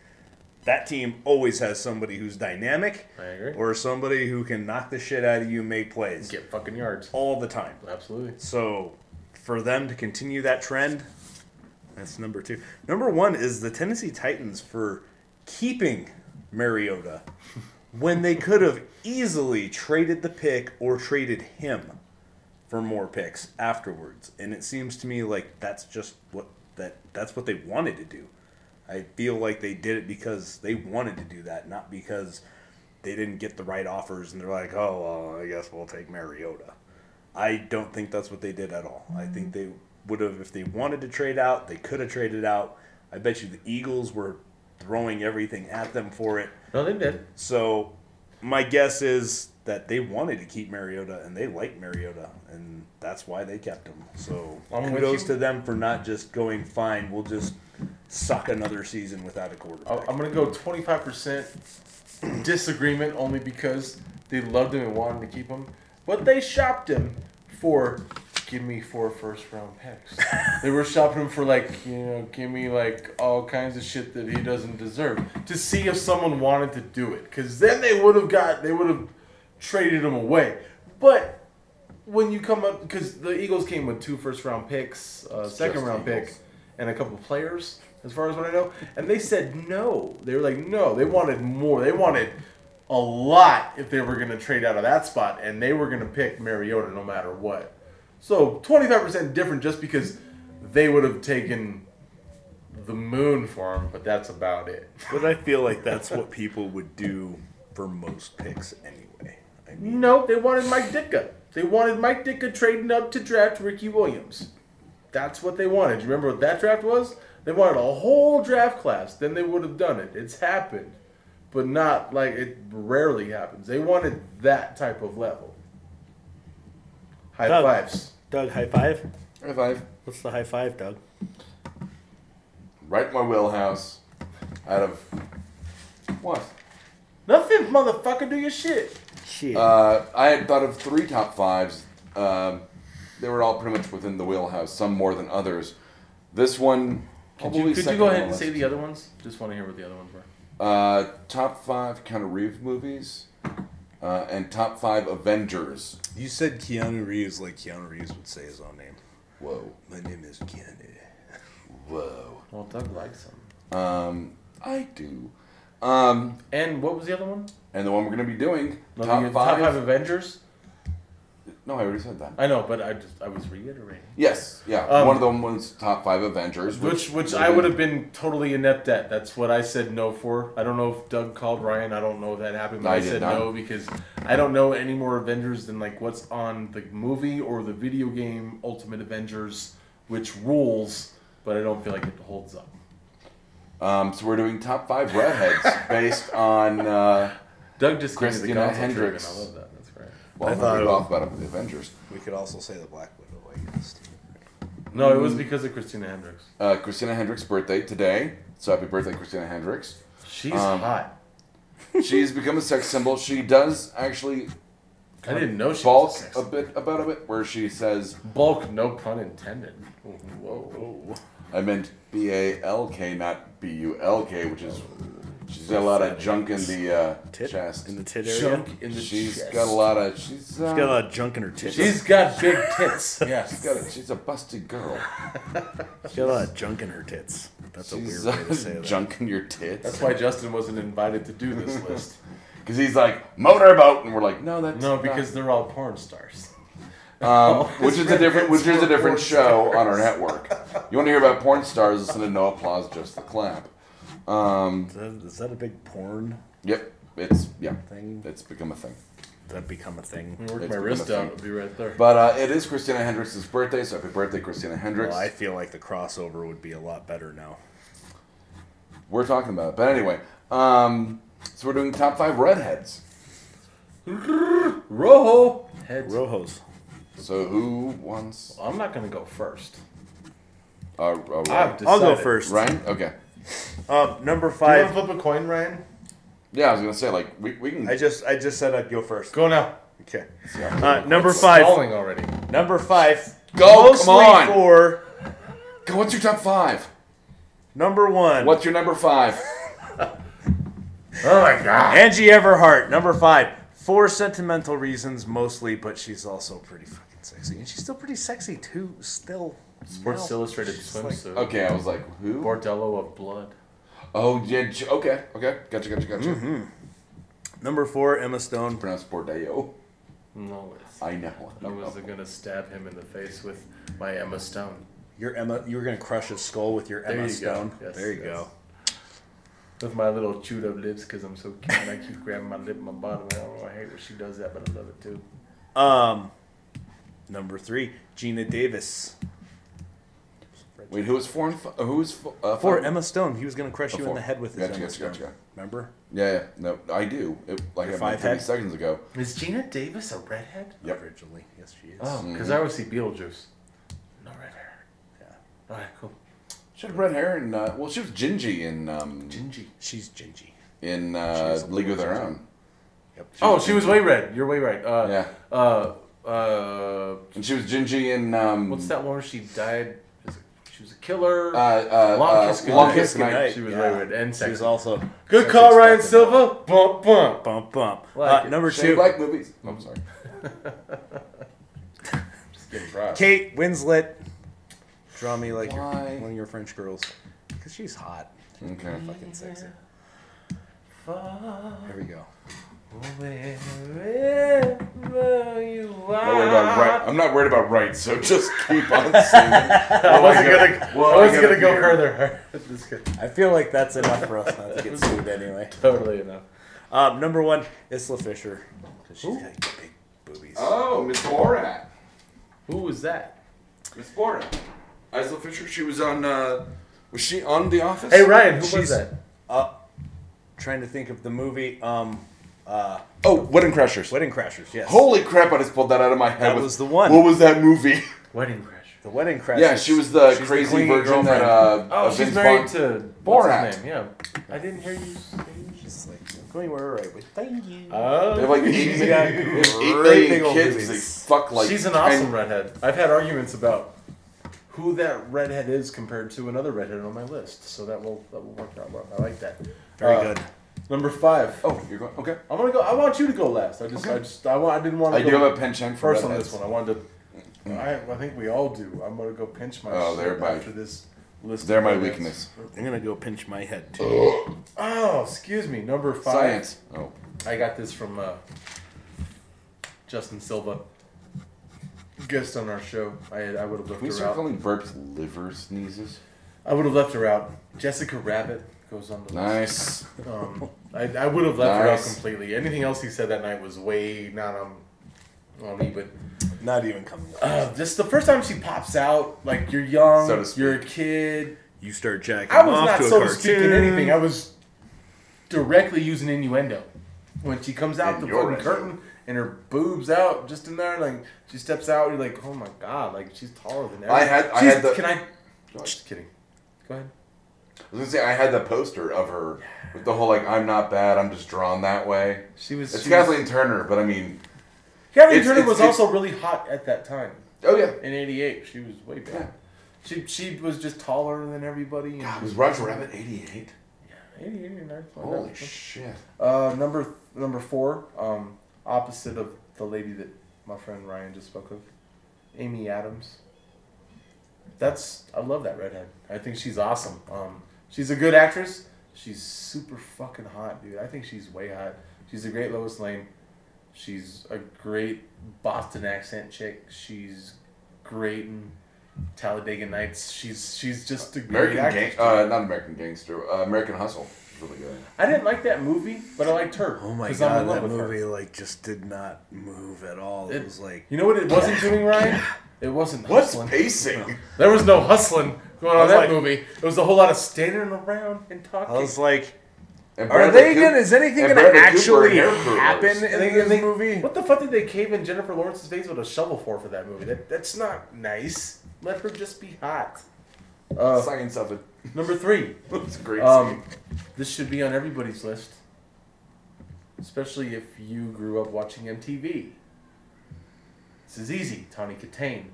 That team always has somebody who's dynamic. I agree. Or somebody who can knock the shit out of you, make plays. Get fucking yards. All the time. Absolutely. So, for them to continue that trend, that's number two. Number one is the Tennessee Titans for keeping Mariota when they could have easily traded the pick or traded him for more picks afterwards. And it seems to me like that's just that's what they wanted to do. I feel like they did it because they wanted to do that, not because they didn't get the right offers and they're like, oh, well, I guess we'll take Mariota. I don't think that's what they did at all. I think they would have, if they wanted to trade out, they could have traded out. I bet you the Eagles were throwing everything at them for it. No, they did. So my guess is that they wanted to keep Mariota and they liked Mariota, and that's why they kept him. So kudos to them for not just going, fine, we'll just suck another season without a quarterback. I'm going to go 25% disagreement only because they loved him and wanted to keep him. But they shopped him for, give me 4 first-round picks. They were shopping him for, give me, all kinds of shit that he doesn't deserve to see if someone wanted to do it. Because then they would have traded him away. But when you come up, because the Eagles came with 2 first-round picks, a second-round pick, and a couple players, as far as what I know. And they said no. They were like, no, they wanted more. They wanted a lot if they were going to trade out of that spot, and they were going to pick Mariota no matter what. So 25% different just because they would have taken the moon for him, but that's about it. But I feel like that's what people would do for most picks anyway. No, they wanted Mike Ditka. They wanted Mike Ditka trading up to draft Ricky Williams. That's what they wanted. You remember what that draft was? They wanted a whole draft class. Then they would have done it. It's happened. But not it rarely happens. They wanted that type of level. High fives. Doug, high five? High five. What's the high five, Doug? Right in my wheelhouse. Out of what? Nothing, motherfucker. Do your shit. Shit. I had thought of 3 top fives. They were all pretty much within the wheelhouse, some more than others. This one, could you go ahead and say the other ones? Just want to hear what the other ones were. Top 5 Keanu Reeves movies, and top 5 Avengers. You said Keanu Reeves like Keanu Reeves would say his own name. Whoa. My name is Keanu. Whoa. Well, Doug likes him. I do. And what was the other one? And the one we're going to be doing, top 5 Avengers? No, I already said that. I know, but I was reiterating. Yes, yeah. One of them was top 5 Avengers. Which I would have been totally inept at. That's what I said no for. I don't know if Doug called Ryan. I don't know if that happened. But I said no because I don't know any more Avengers than what's on the movie or the video game Ultimate Avengers, which rules, but I don't feel like it holds up. So we're doing top 5 redheads based on Doug just Christina Hendricks. I love that. Well, I thought off about the Avengers. We could also say the Black Widow, I guess. No, it was because of Christina Hendricks. Christina Hendricks' birthday today. So happy birthday, Christina Hendricks. She's hot. She's become a sex symbol. She does actually. I didn't know she bulk was a bit about a bit where she says bulk. No pun intended. Whoa. I meant BALK, not BULK, which is. She's got a lot of junk in the chest. In the tit area? Junk in the chest. She's got a lot of junk in her tits. She's got big tits. Yeah, she's a busted girl. She's got a lot of junk in her tits. That's a weird way to say that. Junk in your tits? That's why Justin wasn't invited to do this list. Because he's like, motorboat! And we're like, no, that's not. No, because they're all porn stars. Which is a different show on our network. You want to hear about porn stars, listen to No Applause, Just the Clap. Is that a big porn? Yep, it's become a thing. that become a thing. I worked my wrist out. It'll be right there. But it is Christina Hendricks' birthday, so happy birthday, Christina Hendricks. Well, I feel like the crossover would be a lot better now. We're talking about it. But anyway, so we're doing top five redheads. Rojo. Heads. Rojos. So who wants... Well, I'm not going to go first. Right. I'll go first. Ryan? Okay. Number five. Do you want to flip a coin, Ryan? Yeah, I was going to say, like, we can... I just said I'd go first. Go now. Okay. Number five. Falling already. Number five. Go, mostly come on. For... Go, what's your top five? Number one. What's your number five? Oh, my God. Angie Everhart, number five. For sentimental reasons, mostly, but she's also pretty fucking sexy. And she's still pretty sexy, too, still. Sports Illustrated swimsuit. Like, okay, I was like, who? Bordello of Blood. Oh, yeah. Okay. Gotcha. Mm-hmm. Number four, Emma Stone. It's pronounced Bordello. No, it's... I know. I wasn't going to stab him in the face with my Emma Stone. Your Emma... You were going to crush his skull with your there Emma you Stone. Yes, there you go. With my little chewed up lips because I'm so cute and I keep grabbing my lip and my bottom. I don't know, I hate when she does that, but I love it too. Number three, Gina Davis. Wait, who was four? Four, Emma Stone. He was going to crush you in the head with his Emma Stone. Gotcha. Remember? Yeah. No, I do. It, like I meant 30 seconds ago. Is Gina Davis a redhead? Yep. Originally, yes, she is. Oh, because I always see Beetlejuice. No red hair. Yeah. All right, cool. She had red hair and, well, she was Gingy in... Gingy. She's Gingy. In League of Their Own. Yep. She was way red. You're way right. Yeah. And she was Gingy in... what's that one where she died? She was a killer. Long Kiss Goodnight. She was way red. And she was also... Good call, Ryan Silva. Bump. Like number two. She liked movies. Oh, I'm sorry. Just getting proud. Kate Winslet. Draw me like one of your French girls. Because she's hot. She's kind of fucking sexy. Here we go. I'm not worried about rights, so just keep on singing. I wasn't going to go further. I feel like that's enough for us not to get sued anyway. Totally enough. Number one, Isla Fisher. Because she's got big boobies. Oh, Miss Borat. Who was that? Miss Borat. Isla Fisher, she was on, was she on The Office? Hey, Ryan, who was that? Trying to think of the movie, Wedding Crashers. Wedding Crashers, yes. Holy crap, I just pulled that out of my head. That was the one. What was that movie? Wedding Crashers. The Wedding Crashers. Yeah, she was the crazy the virgin that, she's married to Borat. What's his name? Yeah. I didn't hear you saying she's like, I'm going where we're right with. Thank you. They have like 8 million kids. They fuck like... She's an awesome redhead. I've had arguments about who that redhead is compared to another redhead on my list, so that will work out well. I like that. Very good. Number five. Oh, you're going. Okay, I'm gonna go. I want you to go last. I didn't want to. I do have a penchant for first on this one. I wanted to. I think we all do. I'm gonna go pinch my. Oh, they're my. After this list, they're my weakness. I'm gonna go pinch my head too. Oh, excuse me. Number five. Science. Oh. I got this from Justin Silva. Guest on our show. I would have left her out. Can we start calling burps liver sneezes? I would have left her out. Jessica Rabbit goes on the list. Nice. I would have left her out completely. Anything else he said that night was way not on me, but... Not even coming up. Just the first time she pops out, like, you're young, so you're a kid. You start jacking off to a cartoon. I was not so to speak in anything. I was directly using innuendo. When she comes out the fucking curtain... And her boobs out just in there, like she steps out. You're like, oh my God, like she's taller than everyone. Just kidding. Go ahead. I was gonna say I had the poster of her with the whole like I'm not bad, I'm just drawn that way. It's Kathleen Turner, but I mean, Kathleen Turner was also really hot at that time. Oh yeah, in '88, she was way bad. Yeah. She was just taller than everybody. God, was Roger Rabbit '88? Yeah, '88. Holy shit. Number four. Opposite of the lady that my friend Ryan just spoke of, Amy Adams. I love that redhead. I think she's awesome. She's a good actress. She's super fucking hot, dude. I think she's way hot. She's a great Lois Lane. She's a great Boston accent chick. She's great in Talladega Nights. She's just a great actress. Not American Gangster. American Hustle. Really good. I didn't like that movie, but I liked her. Oh my god, that movie just did not move at all. It was like, you know what it wasn't doing, Ryan? It wasn't hustling. What's pacing? There was no hustling going on in that movie. It was a whole lot of standing around and talking. I was like, is anything going to actually happen in this movie? What the fuck did they cave in Jennifer Lawrence's face with a shovel for that movie? That's not nice. Let her just be hot. Science of it. Number 3. That's a great scene. This should be on everybody's list. Especially if you grew up watching MTV. This is easy. Tawny Katane.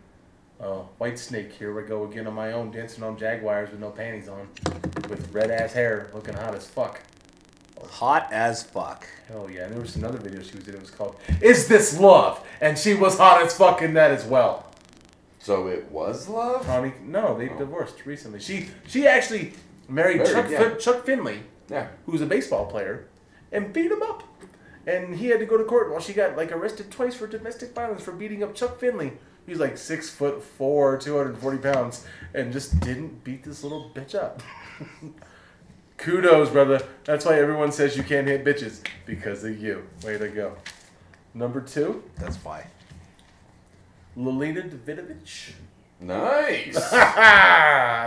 White Snake, here I go again on my own, dancing on jaguars with no panties on. With red ass hair, looking hot as fuck. Hot as fuck. Hell yeah. And there was another video she was in. It was called Is This Love? And she was hot as fuck in that as well. So it was love? They divorced recently. She actually married Chuck Finley, who was a baseball player, and beat him up. And he had to go to court while she got arrested twice for domestic violence for beating up Chuck Finley. He's 6'4", 240 pounds, and just didn't beat this little bitch up. Kudos, brother. That's why everyone says you can't hit bitches, because of you. Way to go. Number 2. That's why. Lolita Davidovich. Nice.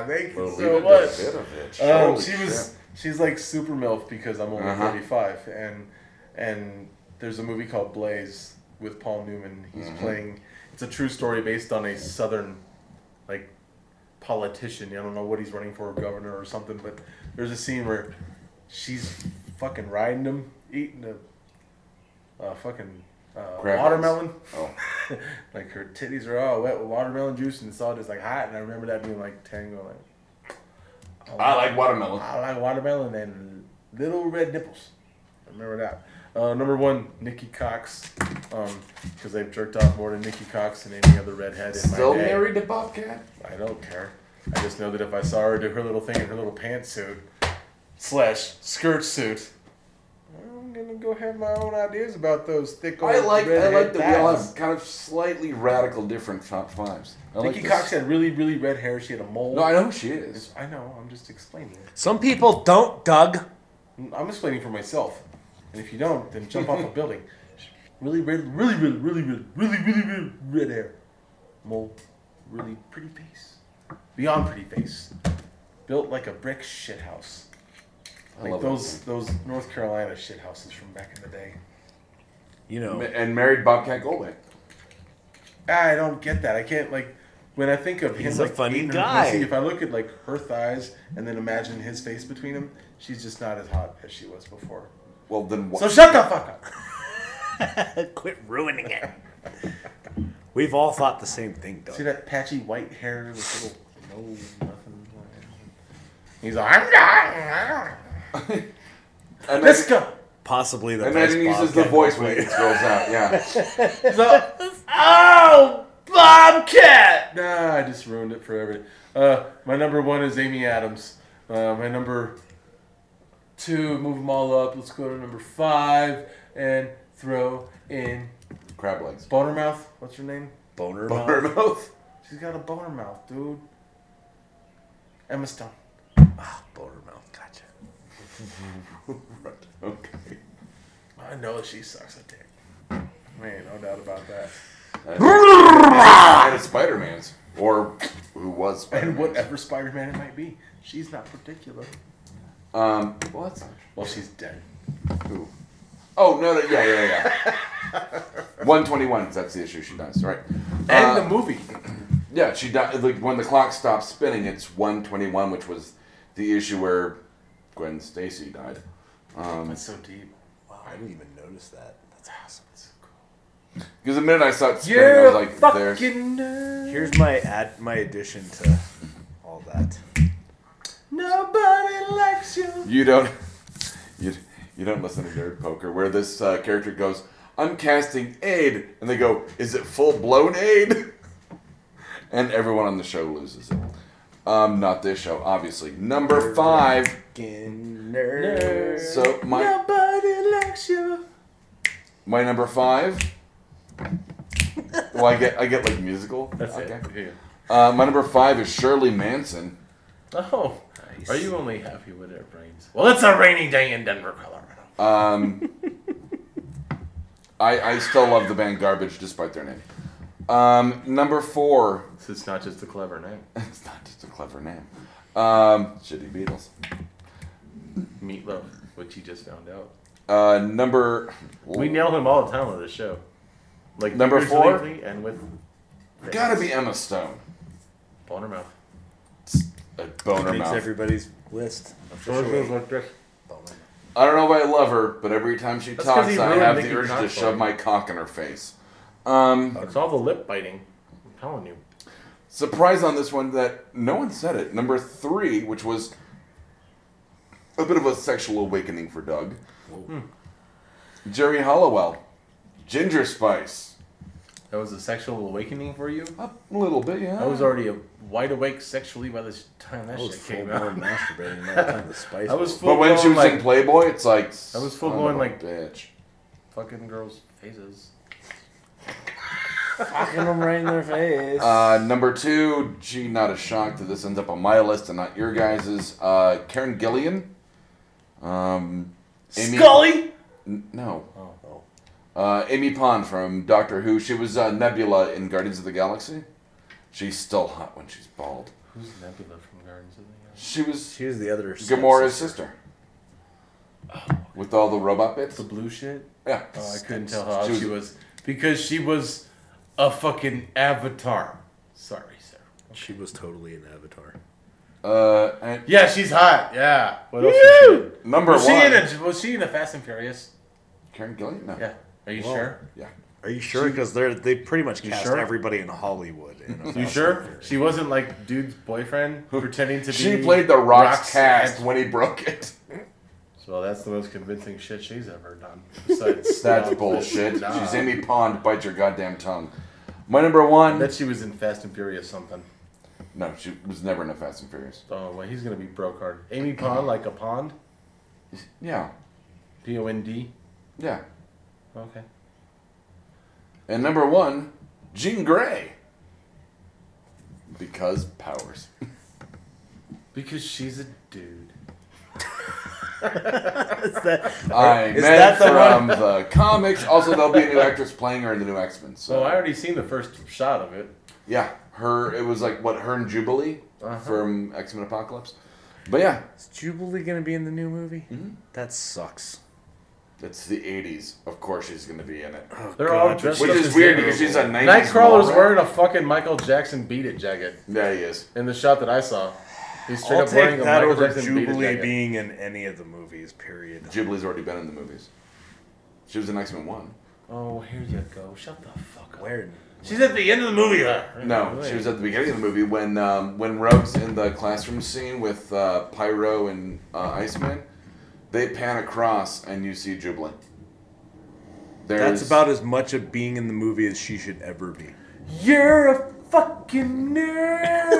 Thank you so much. She's like super MILF because I'm only 35, and there's a movie called Blaze with Paul Newman. He's playing. It's a true story based on a southern politician. I don't know what he's running for, governor or something, but there's a scene where she's fucking riding him, eating a fucking. Watermelon. Oh. Her titties are all wet with watermelon juice, and it's all just hot. And I remember that being tango. I like watermelon. I like watermelon and little red nipples. I remember that. Number 1, Nikki Cox, because I've jerked off more to Nikki Cox than any other redhead in my day. Still married to Bobcat? I don't care. I just know that if I saw her do her little thing in her little pantsuit / skirt suit, gonna go have my own ideas about those thick old I like that we all have kind of slightly radical different top fives. Nikki Cox had really, really red hair. She had a mole. No, I know who she is. I know. I'm just explaining it. Some people don't, Doug. I'm explaining for myself. And if you don't, then jump off a building. Really red, really, really, really, really, really, really, really red hair. Mole. Really pretty face. Beyond pretty face. Built like a brick shithouse. Those North Carolina shit houses from back in the day. And married Bobcat Goldthwait. I don't get that. I can't when I think of him. He's a funny guy. If I look at her thighs and then imagine his face between them, she's just not as hot as she was before. Well then what? So shut the fuck up. Quit ruining it. We've all thought the same thing, Doug. See that patchy white hair with little nothing. He's like, I'm not. Let's go. Possibly the best. And then he uses the voice when it scrolls out. Yeah. Bobcat! Nah, I just ruined it for everybody. My number 1 is Amy Adams. My number 2, move them all up. Let's go to number 5 and throw in crab legs. Boner mouth. What's her name? Boner mouth. She's got a boner mouth, dude. Emma Stone. Ah, boner mouth. Gotcha. Right. Okay. I know she sucks a dick. Man, no doubt about that. And Spider-Man's. Or who was Spider-Man. And whatever Spider-Man it might be. She's not particular. Well, that's not true. Well, she's dead. Who? Oh, no, yeah. 121, that's the issue. She dies, right. And the movie. Yeah, she died. When the clock stops spinning, it's 121, which was the issue where Gwen Stacy died. That's so deep. Wow, I didn't even notice that. That's awesome. That's so cool. Because the minute I saw it spinning, I was like, "There's." Here's my addition to all that. Nobody likes you. You don't listen to Nerd Poker, where this character goes, "I'm casting aid," and they go, "Is it full blown aid?" And everyone on the show loses it. Not this show, obviously. Number 5. Nerd. So nobody likes you. My number 5. Well, I get musical. That's okay. It. My number 5 is Shirley Manson. Oh, nice. Are you only happy when it rains? Well, it's a rainy day in Denver, Colorado. I still love the band Garbage despite their name. Number 4. So it's not just a clever name. It's not just a clever name. Shitty Beatles. Meatloaf, which you just found out. Number. Whoa. We nail him all the time on this show. Like number 4, and with. Things. Gotta be Emma Stone. Boner mouth. A boner mouth. Makes everybody's list. Boner mouth. I don't know why I love her, but every time she talks, I have the urge to shove my cock in her face. It's all the lip biting. I'm telling you. Surprise on this one that no one said it. Number 3, which was a bit of a sexual awakening for Doug. Jerry Halliwell. Ginger Spice. That was a sexual awakening for you? A little bit, yeah. I was already wide awake sexually by the time that shit came out. I was full-blown masturbating by the time the spice was. But when she was in Playboy, it's like... I was full-blown like... bitch. Fucking girls' faces. Fucking them right in their face. Number 2, gee, not a shock that this ends up on my list and not your guys's. Karen Gillian. Scully? No. Oh. Amy Pond from Doctor Who. She was Nebula in Guardians of the Galaxy. She's still hot when she's bald. Who's Nebula from Guardians of the Galaxy? She was the other Gamora's sister. Oh, okay. With all the robot bits. The blue shit? Yeah. Oh, I couldn't tell how she was. Because she was a fucking avatar. Sorry, sir. Okay. She was totally an avatar. Yeah, she's hot. Yeah. What else was she in? Number 1. Was she in a Fast and Furious? Karen Gillian? No. Yeah. Are you sure? Yeah. Are you sure? Because they pretty much cast everybody in Hollywood. In you sure? She wasn't like dude's boyfriend pretending to be. She played the Rock's cast when he broke it. So that's the most convincing shit she's ever done. Besides, that's bullshit. She's Amy Pond. Bite your goddamn tongue. My number 1. I bet she was in Fast and Furious something. No, she was never in a Fast and Furious. Oh, well, he's going to be broke hard. Amy Pond, like a pond? Yeah. P-O-N-D? Yeah. Okay. And number 1, Jean Grey. Because powers. Because she's a dude. The comics. Also, there'll be a new actress playing her in the new X-Men. So. Well, I already seen the first shot of it. Yeah. It was like her and Jubilee from X-Men Apocalypse. But yeah. Is Jubilee going to be in the new movie? Mm-hmm. That sucks. It's the 80s. Of course she's going to be in it. Oh, they're all dressed up. Which is weird because she's a 90s Nightcrawler's wearing a fucking Michael Jackson Beat It jacket. Yeah, he is. In the shot that I saw. He's straight up wearing a Michael Jackson Jubilee Beat It jacket. Jubilee being in any of the movies, period. Jubilee's already been in the movies. She was in X-Men 1. Oh, here you go. Shut the fuck up. Where? She's at the end of the movie, huh? No, she was at the beginning of the movie when Rogue's in the classroom scene with Pyro and Iceman. They pan across and you see Jubilee. That's about as much of being in the movie as she should ever be. You're a fucking nerd.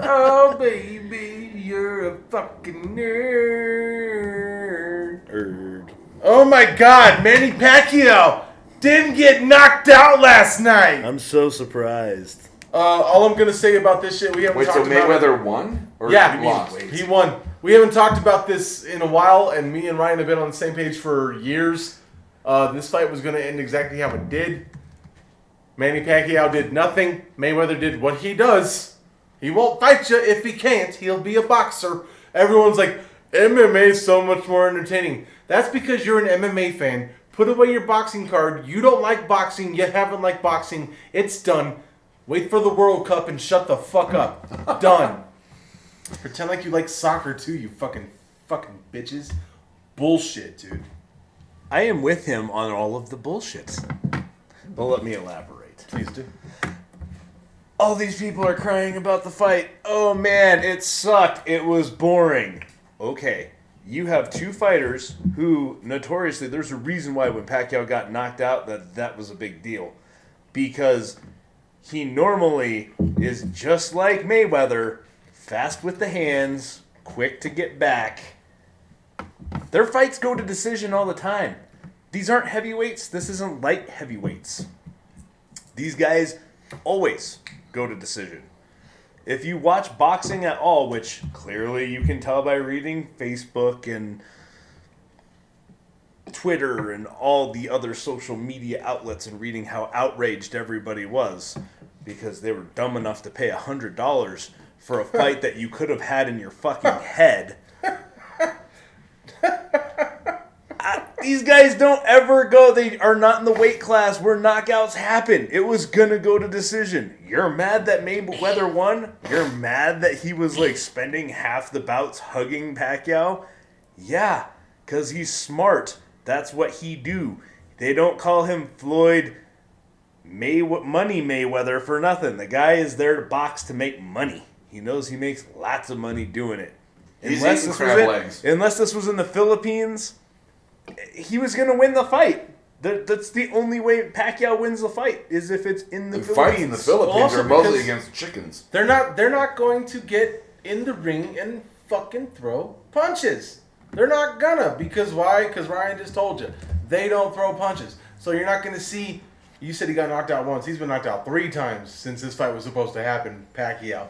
Oh, baby, you're a fucking nerd. Oh, my God, Manny Pacquiao. Didn't get knocked out last night. I'm so surprised. All I'm gonna say about this shit, we haven't talked about. Wait, so Mayweather won? Or yeah, lost? He won. We haven't talked about this in a while, and me and Ryan have been on the same page for years. This fight was gonna end exactly how it did. Manny Pacquiao did nothing. Mayweather did what he does. He won't fight you if he can't. He'll be a boxer. Everyone's like, MMA is so much more entertaining. That's because you're an MMA fan. Put away your boxing card. You don't like boxing. You haven't liked boxing. It's done. Wait for the World Cup and shut the fuck up. Done. Pretend like you like soccer too, you fucking bitches. Bullshit, dude. I am with him on all of the bullshit. But let me elaborate. Please do. All these people are crying about the fight. Oh man, it sucked. It was boring. Okay. You have two fighters who, notoriously, there's a reason why when Pacquiao got knocked out, that was a big deal. Because he normally is just like Mayweather, fast with the hands, quick to get back. Their fights go to decision all the time. These aren't heavyweights. This isn't light heavyweights. These guys always go to decision. If you watch boxing at all, which clearly you can tell by reading Facebook and Twitter and all the other social media outlets and reading how outraged everybody was because they were dumb enough to pay $100 for a fight that you could have had in your fucking head. These guys don't ever go. They are not in the weight class where knockouts happen. It was going to go to decision. You're mad that Mayweather won? You're mad that he was like spending half the bouts hugging Pacquiao? Yeah, because he's smart. That's what he do. They don't call him Floyd Money Mayweather for nothing. The guy is there to box to make money. He knows he makes lots of money doing it. Unless this was in the Philippines, he was going to win the fight. That's the only way Pacquiao wins the fight is if it's in the Philippines. Fights in the Philippines are mostly against chickens. They're not going to get in the ring and fucking throw punches. They're not gonna, because why? Because Ryan just told you they don't throw punches. So you're not going to see. You said he got knocked out once. He's been knocked out 3 times since this fight was supposed to happen. Pacquiao.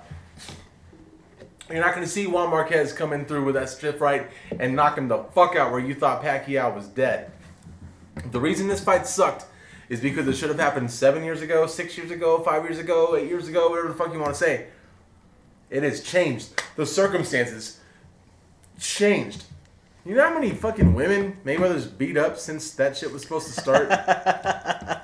You're not going to see Juan Marquez coming through with that stiff right and knock him the fuck out where you thought Pacquiao was dead. The reason this fight sucked is because it should have happened 7 years ago, 6 years ago, 5 years ago, 8 years ago, whatever the fuck you want to say. It has changed. The circumstances changed. You know how many fucking women Mayweather's beat up since that shit was supposed to start?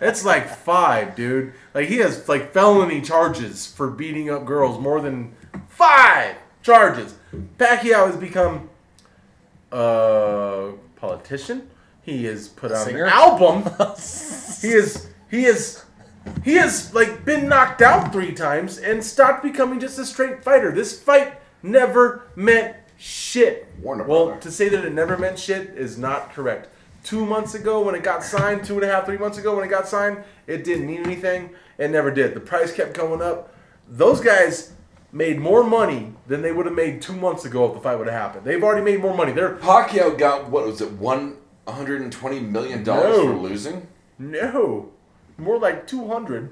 It's like 5, dude. Like, he has like felony charges for beating up girls, more than 5! Charges. Pacquiao has become a politician. He has put out an album. He has like been knocked out 3 times and stopped becoming just a straight fighter. This fight never meant shit. Well, to say that it never meant shit is not correct. 2 months ago when it got signed, 2.5, 3 months ago when it got signed, it didn't mean anything. It never did. The price kept going up. Those guys made more money than they would have made 2 months ago if the fight would have happened. They've already made more money. Pacquiao got, what was it, $120 million for losing? No. More like $200.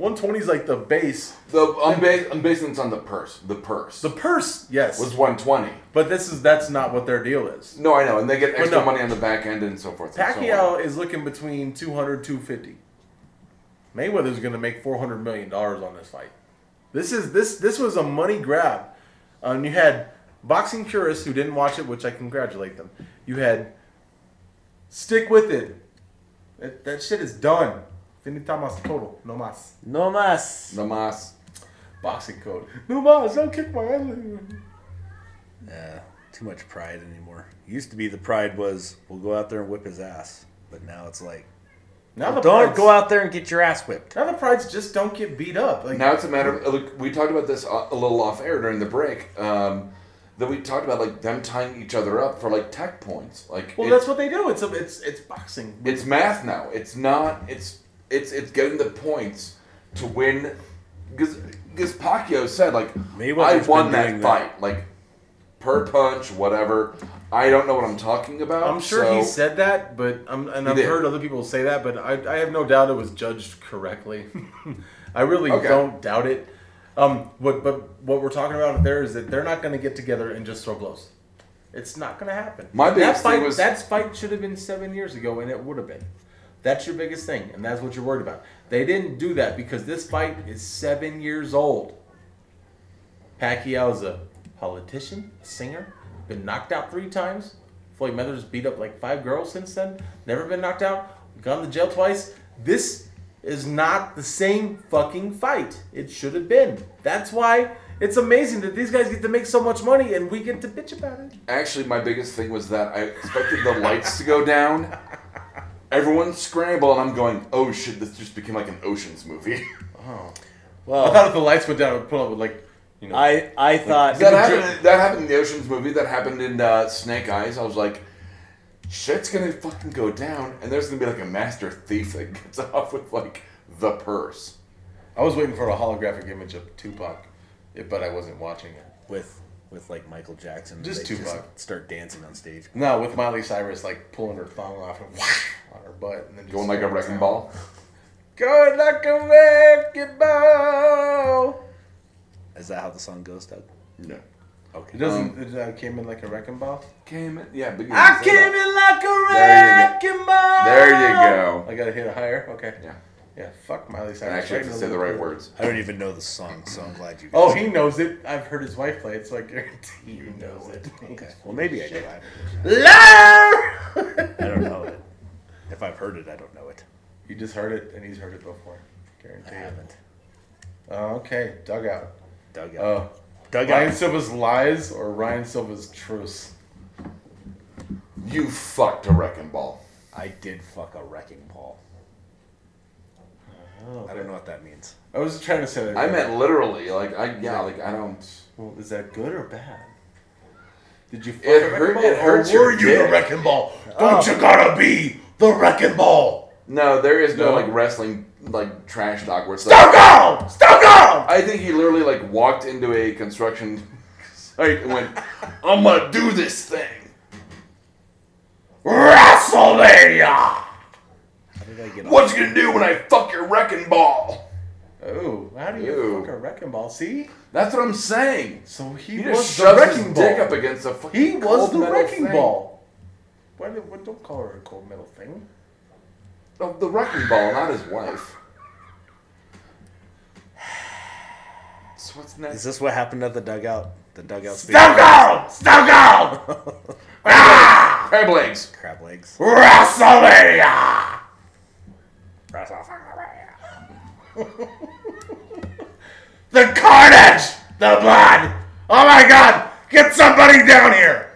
$120 is like the base. I'm basing this on the purse. The purse, yes. Was $120. But that's not what their deal is. No, I know. And they get extra money on the back end and so forth. Pacquiao is looking between $200 and $250. Mayweather's going to make $400 million on this fight. This was a money grab. You had boxing purists who didn't watch it, which I congratulate them. You had stick with it. That shit is done. Finita mas todo. No mas. No mas. No mas. Boxing code. No mas. Don't kick my ass. Nah, too much pride anymore. Used to be the pride was we'll go out there and whip his ass, but now it's like. Don't go out there and get your ass whipped. Now the prides just don't get beat up. Like, now it's a matter of... Look, we talked about this a little off air during the break. That we talked about like them tying each other up for like tech points. Like, well, that's what they do. It's boxing. It's math now. It's not... It's getting the points to win. Because Pacquiao said, like, I won that fight. Like, per punch, whatever... I don't know what I'm talking about. I'm sure he said that, I've heard other people say that, but I have no doubt it was judged correctly. I really don't doubt it. But what we're talking about there is that they're not going to get together and just throw blows. It's not going to happen. My biggest thing was... That fight should have been 7 years ago, and it would have been. That's your biggest thing, and that's what you're worried about. They didn't do that because this fight is 7 years old. Pacquiao's a politician, a singer. Been knocked out 3 times. Floyd Mayweather's beat up like 5 girls since then. Never been knocked out. Gone to jail twice. This is not the same fucking fight. It should have been. That's why it's amazing that these guys get to make so much money and we get to bitch about it. Actually, my biggest thing was that I expected the lights to go down. Everyone scrambled and I'm going, oh shit, this just became like an Ocean's movie. Oh. Well, I thought if the lights went down, it would pull up with like... You know, I thought... That happened in the Ocean's movie. That happened in Snake Eyes. I was like, shit's going to fucking go down. And there's going to be like a master thief that gets off with like the purse. I was waiting for a holographic image of Tupac, but I wasn't watching it. With like Michael Jackson. Just Tupac. Just start dancing on stage. No, with Miley Cyrus like pulling her thong off and on her butt. And then just going like a wrecking ball. Going like a wrecking ball. Is that how the song goes, Doug? No. Okay. It doesn't. It came in like a wrecking ball. Came in, yeah. But I came in like a wrecking ball. There you go. I gotta hit it higher. Okay. Yeah. Yeah. Fuck Miley Cyrus. I actually have to say the right words. I don't even know the song, so I'm glad you. Guys he knows it. I've heard his wife play it, so I guarantee you knows it. Okay. Well, maybe I do. I don't know it. If I've heard it, I don't know it. You just heard it, and he's heard it before. Guarantee. I haven't. Okay. Dugout. Oh. Ryan Silva's lies or Ryan Silva's truce? You fucked a wrecking ball. I did fuck a wrecking ball. Oh, I don't know what that means. I was trying to say that. I meant literally. I don't. Well, is that good or bad? Did you fuck a wrecking ball? It hurts your dick. Or were you the wrecking ball? Don't you gotta be the wrecking ball? No, there is no like wrestling. Like trash talk where it's like Stone Cold! I think he literally like walked into a construction site and went, I'm gonna do this thing. WrestleMania! How did I get what you gonna do when I fuck your wrecking ball? Oh, how do you fuck a wrecking ball? See? That's what I'm saying. So he was the wrecking ball. Dick up against a fucking he was the wrecking thing. Ball. Why don't call her a cold metal thing? Of the wrecking ball, not his wife. So what's next? Is this what happened at the dugout? The dugout. Stone Cold! Crab legs. WrestleMania! The carnage! The blood! Oh my God! Get somebody down here!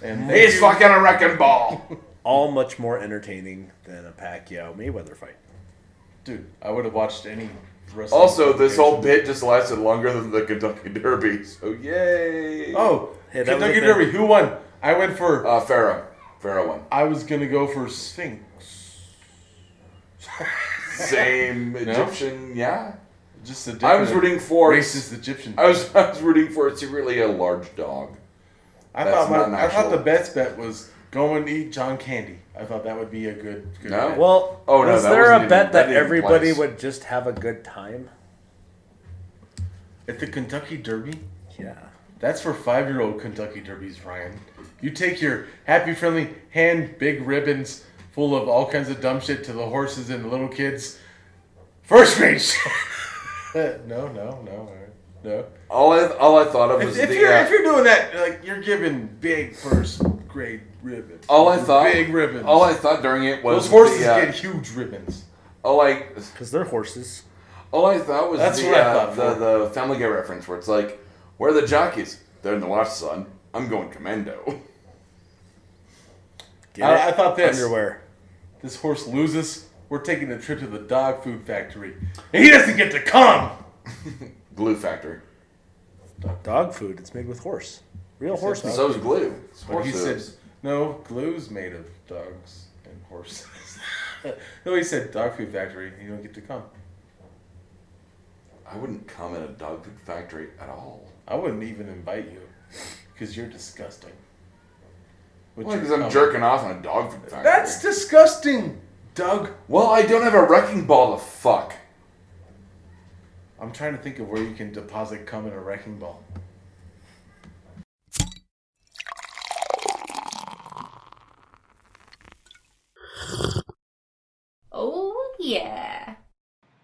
And he's fucking a wrecking ball. All much more entertaining than a Pacquiao-Mayweather fight. Dude, I would have watched any wrestling. Also, this whole bit just lasted longer than the Kentucky Derby, so yay! Oh, hey, Kentucky Derby, who won? I went for... Farrah. Farrah won. I was going to go for Sphinx. Same Egyptian, yeah. Just a different... I was rooting for... Racist Egyptian. I was rooting for secretly a large dog. I thought the best bet was... Go and eat John Candy. I thought that would be a good bet. Well, was there a bet that everybody would just have a good time? At the Kentucky Derby? Yeah. That's for 5-year-old Kentucky Derbies, Ryan. You take your happy, friendly, hand, big ribbons full of all kinds of dumb shit to the horses and the little kids. First base! No. No. All I thought of was... If you're doing that, like you're giving big first... Great ribbons. Big ribbons. All I thought during it was those horses get huge ribbons. Because they're horses. All I thought was the Family Guy reference where it's like, where are the jockeys? They're in the wash, son. I'm going commando. I thought this. Underwear. This horse loses. We're taking a trip to the dog food factory, and he doesn't get to come. Glue factory. Dog food. It's made with horse. Real horse meat. So is glue. But he said, no, glue's made of dogs and horses. No, he said dog food factory. You don't get to come. I wouldn't come in a dog food factory at all. I wouldn't even invite you because you're disgusting. Because I'm jerking off in a dog food factory. That's disgusting, Doug. Well, I don't have a wrecking ball to fuck. I'm trying to think of where you can deposit cum in a wrecking ball. Oh, yeah.